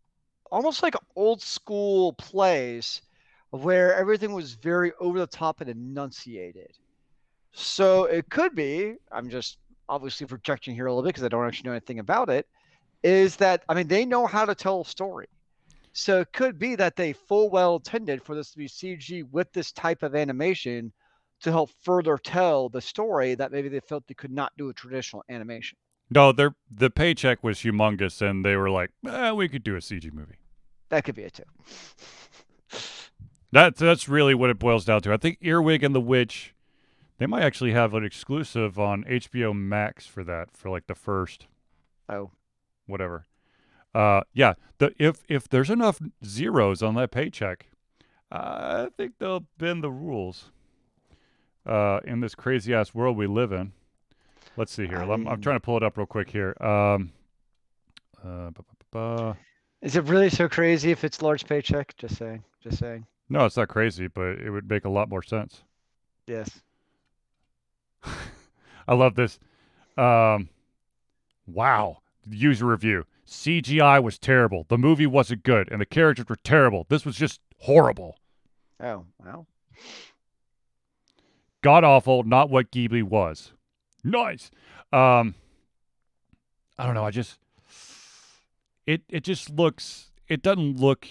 almost like old school plays where everything was very over the top and enunciated. So it could be, I'm just obviously projecting here a little bit because I don't actually know anything about it, is that, I mean, they know how to tell a story. So it could be that they full well intended for this to be CG with this type of animation to help further tell the story that maybe they felt they could not do a traditional animation. No, the paycheck was humongous, and they were like, we could do a CG movie. That could be it, too. That's really what it boils down to. I think Earwig and the Witch, they might actually have an exclusive on HBO Max for that, for like the first. Oh. Whatever. If there's enough zeros on that paycheck, I think they'll bend the rules in this crazy-ass world we live in. Let's see here. I'm trying to pull it up real quick here. Is it really so crazy if it's large paycheck? Just saying. No, it's not crazy, but it would make a lot more sense. Yes. I love this. Wow. User review. CGI was terrible. The movie wasn't good, and the characters were terrible. This was just horrible. Oh, wow. God awful, not what Ghibli was. Nice. I don't know. I just it just looks. It doesn't look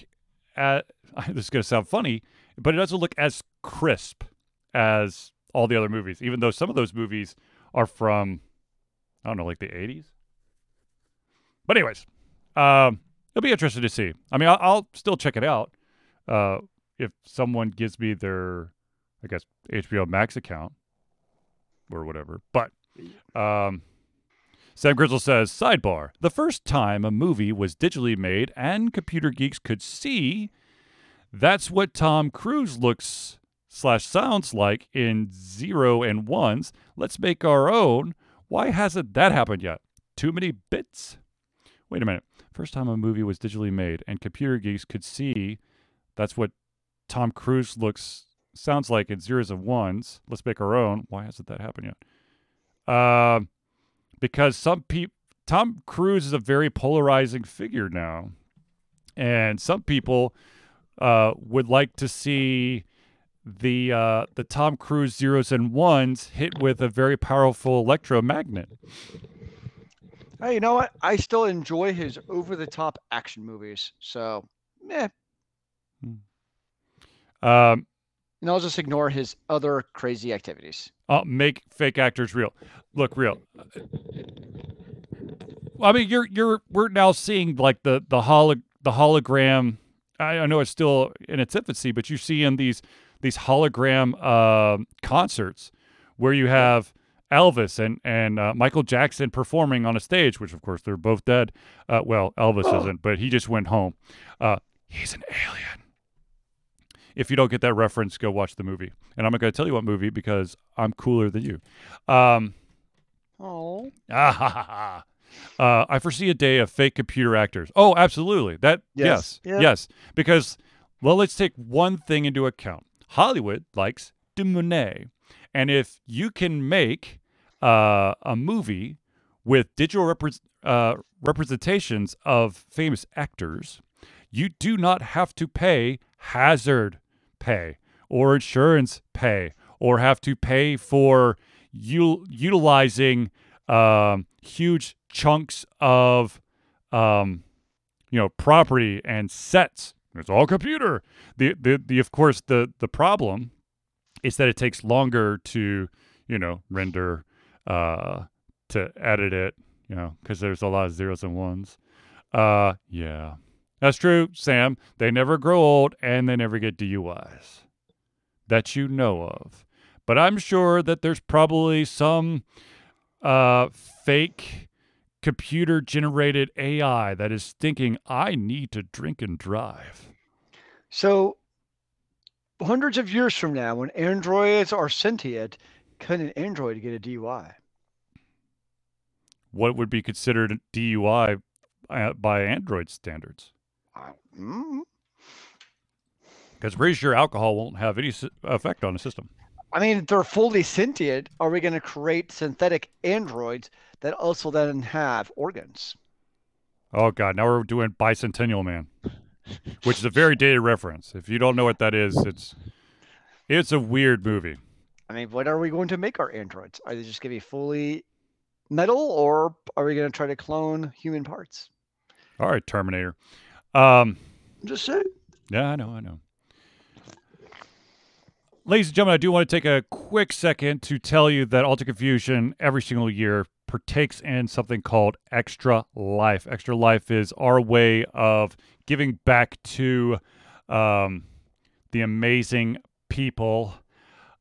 at. This is gonna sound funny, but it doesn't look as crisp as all the other movies, even though some of those movies are from, I don't know, like the 80s. But anyways, it'll be interesting to see. I mean, I'll still check it out if someone gives me their, I guess, HBO Max account or whatever. But Sam Grizzle says, sidebar, the first time a movie was digitally made and computer geeks could see, that's what Tom Cruise looks/sounds like in 0 and 1s. Let's make our own. Why hasn't that happened yet? Too many bits? Wait a minute. First time a movie was digitally made and computer geeks could see, that's what Tom Cruise sounds like in 0s and 1s. Let's make our own. Why hasn't that happened yet? Because Tom Cruise is a very polarizing figure now. And some people would like to see the Tom Cruise 0s and 1s hit with a very powerful electromagnet. Hey, you know what? I still enjoy his over-the-top action movies, so meh. And I'll just ignore his other crazy activities. I'll make fake actors real. Look real. I mean, we're now seeing like the hologram. I know it's still in its infancy, but you see in these hologram concerts where you have Elvis and Michael Jackson performing on a stage, which, of course, they're both dead. Well, Elvis isn't, but he just went home. He's an alien. If you don't get that reference, go watch the movie. And I'm not going to tell you what movie because I'm cooler than you. I foresee a day of fake computer actors. Oh, absolutely. Yes. Because, well, let's take one thing into account. Hollywood likes de monnaie. And if you can make a movie with digital representations of famous actors, you do not have to pay hazard pay or insurance pay or have to pay for utilizing huge chunks of property and sets. It's all computer. The problem is that it takes longer to, render, to edit it, because there's a lot of 0s and 1s. Yeah, that's true, Sam. They never grow old and they never get DUIs that you know of. But I'm sure that there's probably some fake computer-generated AI that is thinking, I need to drink and drive. So hundreds of years from now, when androids are sentient, can an android get a DUI? What would be considered a DUI by android standards? Because pretty sure alcohol won't have any effect on the system. I mean, if they're fully sentient, are we going to create synthetic androids that also then have organs? Oh, God. Now we're doing Bicentennial Man, which is a very dated reference. If you don't know what that is, it's a weird movie. I mean, what are we going to make our androids? Are they just going to be fully metal, or are we going to try to clone human parts? All right, Terminator. Just saying. Yeah, I know. Ladies and gentlemen, I do want to take a quick second to tell you that Alter Confusion every single year partakes in something called Extra Life. Extra Life is our way of giving back to the amazing people.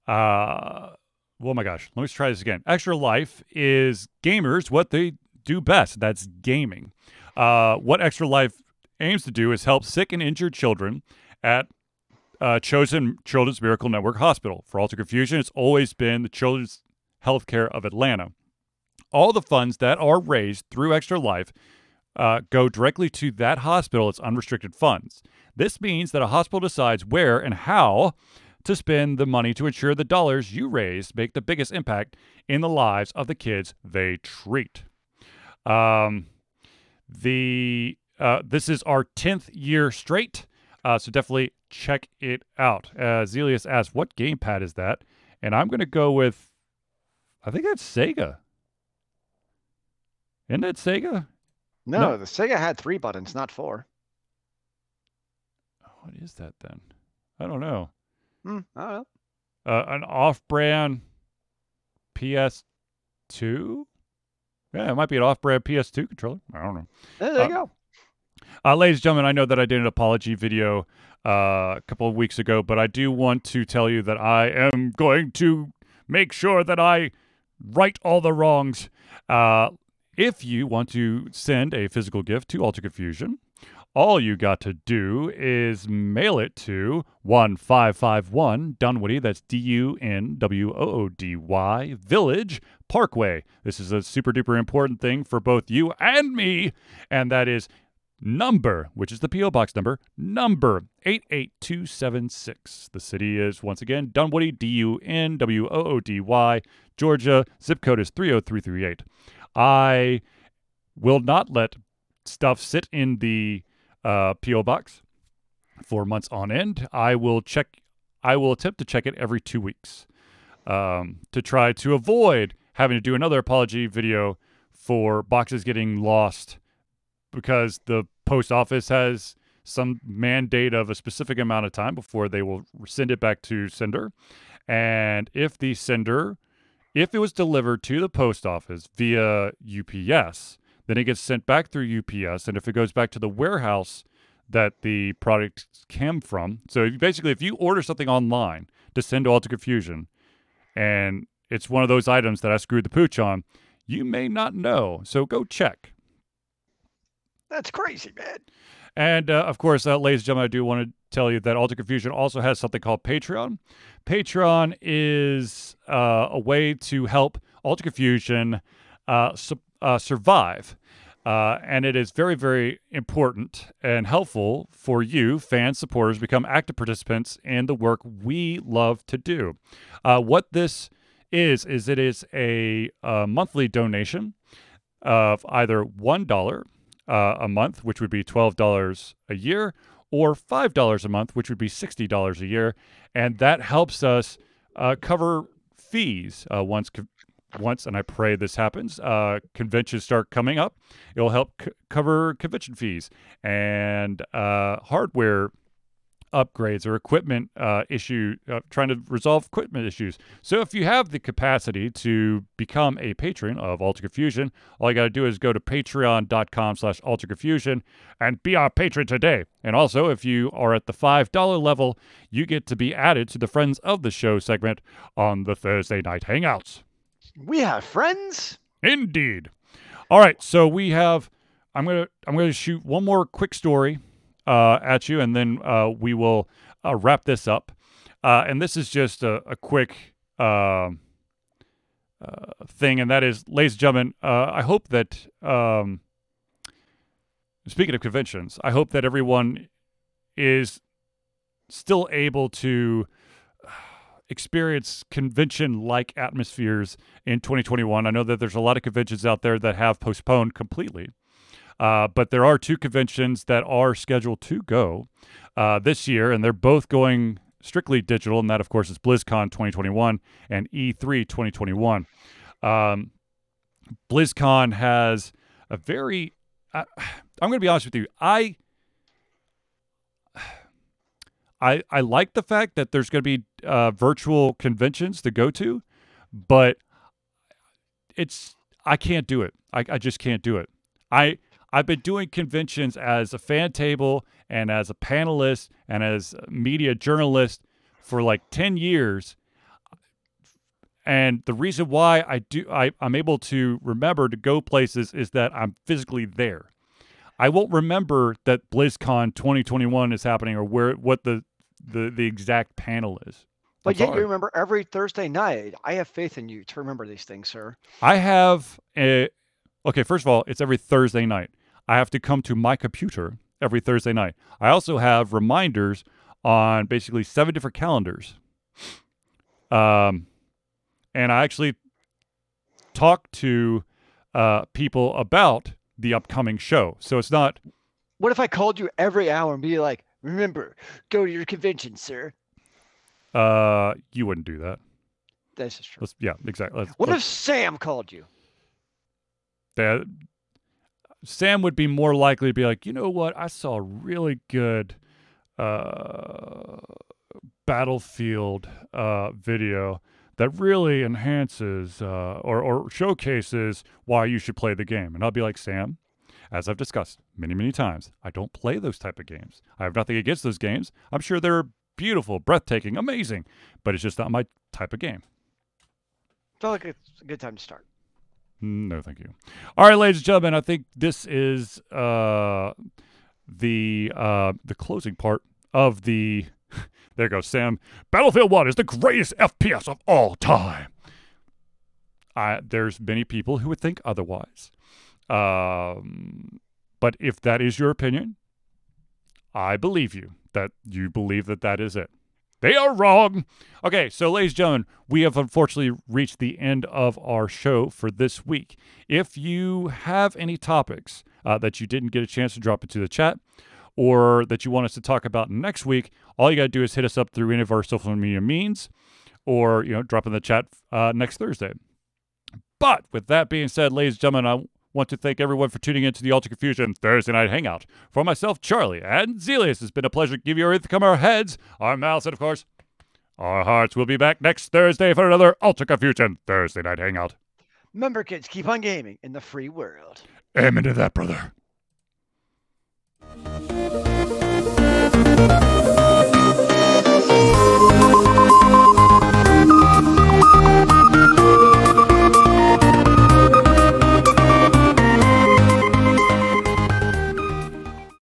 Oh my gosh, let me try this again. Extra Life is gamers, what they do best. That's gaming. What Extra Life aims to do is help sick and injured children at chosen Children's Miracle Network Hospital. For Alter Confusion, it's always been the Children's Healthcare of Atlanta. All the funds that are raised through Extra Life go directly to that hospital. It's unrestricted funds. This means that a hospital decides where and how to spend the money to ensure the dollars you raise make the biggest impact in the lives of the kids they treat. This is our 10th year straight, so definitely check it out. Zelius asked, what gamepad is that? And I'm going to go with, I think that's Sega. Isn't that Sega? No, the Sega had 3 buttons, not 4. What is that then? I don't know. an off-brand PS2. Yeah, it might be an off-brand PS2 controller. I don't know. There you go. Ladies and gentlemen, I know that I did an apology video a couple of weeks ago, but I do want to tell you that I am going to make sure that I right all the wrongs. If you want to send a physical gift to Alter Confusion, all you got to do is mail it to 1551 Dunwoody, that's D-U-N-W-O-O-D-Y, Village Parkway. This is a super duper important thing for both you and me, and that is number, which is the P.O. Box number 88276. The city is, once again, Dunwoody, D-U-N-W-O-O-D-Y, Georgia. Zip code is 30338. I will not let stuff sit in the P.O. Box for months on end. I will attempt to check it every 2 weeks to try to avoid having to do another apology video for boxes getting lost because the post office has some mandate of a specific amount of time before they will send it back to sender. And if the sender... if it was delivered to the post office via UPS, then it gets sent back through UPS. And if it goes back to the warehouse that the product came from, so basically if you order something online to send to Alter Confusion, and it's one of those items that I screwed the pooch on, you may not know. So go check. That's crazy, man. And, of course, ladies and gentlemen, I do want to tell you that Alter Confusion also has something called Patreon. Patreon is a way to help Alter Confusion survive. And it is very, very important and helpful for you, fans, supporters, become active participants in the work we love to do. What this is it is a monthly donation of either $1 a month, which would be $12 a year, or $5 a month, which would be $60 a year. And that helps us cover fees once, and I pray this happens, conventions start coming up. It'll help cover convention fees and hardware upgrades or equipment trying to resolve equipment issues. So if you have the capacity to become a patron of Alter Confusion, all you got to do is go to patreon.com/Alter Confusion and be our patron today. And also, if you are at the $5 level, you get to be added to the Friends of the Show segment on the Thursday Night Hangouts. We have friends? Indeed. All right, so we have... I'm gonna shoot one more quick story at you, and then we will wrap this up. And this is just a quick thing, and that is, ladies and gentlemen, I hope that, speaking of conventions, I hope that everyone is still able to experience convention-like atmospheres in 2021. I know that there's a lot of conventions out there that have postponed completely. But there are two conventions that are scheduled to go this year, and they're both going strictly digital, and that, of course, is BlizzCon 2021 and E3 2021. BlizzCon has a very... I'm going to be honest with you. I like the fact that there's going to be virtual conventions to go to, but I can't do it. I just can't do it. I've been doing conventions as a fan table and as a panelist and as a media journalist for like 10 years. And the reason why I'm able to remember to go places is that I'm physically there. I won't remember that BlizzCon 2021 is happening or what the exact panel is. But yet you remember every Thursday night. I have faith in you to remember these things, sir. I have okay, first of all, it's every Thursday night. I have to come to my computer every Thursday night. I also have reminders on basically 7 different calendars. And I actually talk to people about the upcoming show. So it's not... What if I called you every hour and be like, remember, go to your convention, sir? You wouldn't do that. That's just true. Yeah, exactly. What if Sam called you? Sam would be more likely to be like, you know what? I saw a really good Battlefield video that really enhances or showcases why you should play the game. And I'll be like, Sam, as I've discussed many, many times, I don't play those type of games. I have nothing against those games. I'm sure they're beautiful, breathtaking, amazing, but it's just not my type of game. Felt like it's a good time to start. No, thank you. All right, ladies and gentlemen, I think this is the closing part of the... There goes Sam. Battlefield 1 is the greatest FPS of all time. There's many people who would think otherwise. But if that is your opinion, I believe you, that you believe that that is it. They are wrong. Okay, so ladies and gentlemen, we have unfortunately reached the end of our show for this week. If you have any topics that you didn't get a chance to drop into the chat, or that you want us to talk about next week, all you got to do is hit us up through any of our social media means, or drop in the chat next Thursday. But with that being said, ladies and gentlemen, I want to thank everyone for tuning into the Ultra Confusion Thursday Night Hangout. For myself, Charlie, and Zelius, it's been a pleasure to give you our earth, come our heads, our mouths, and of course, our hearts. We'll be back next Thursday for another Ultra Confusion Thursday Night Hangout. Remember, kids, keep on gaming in the free world. Amen to that, brother.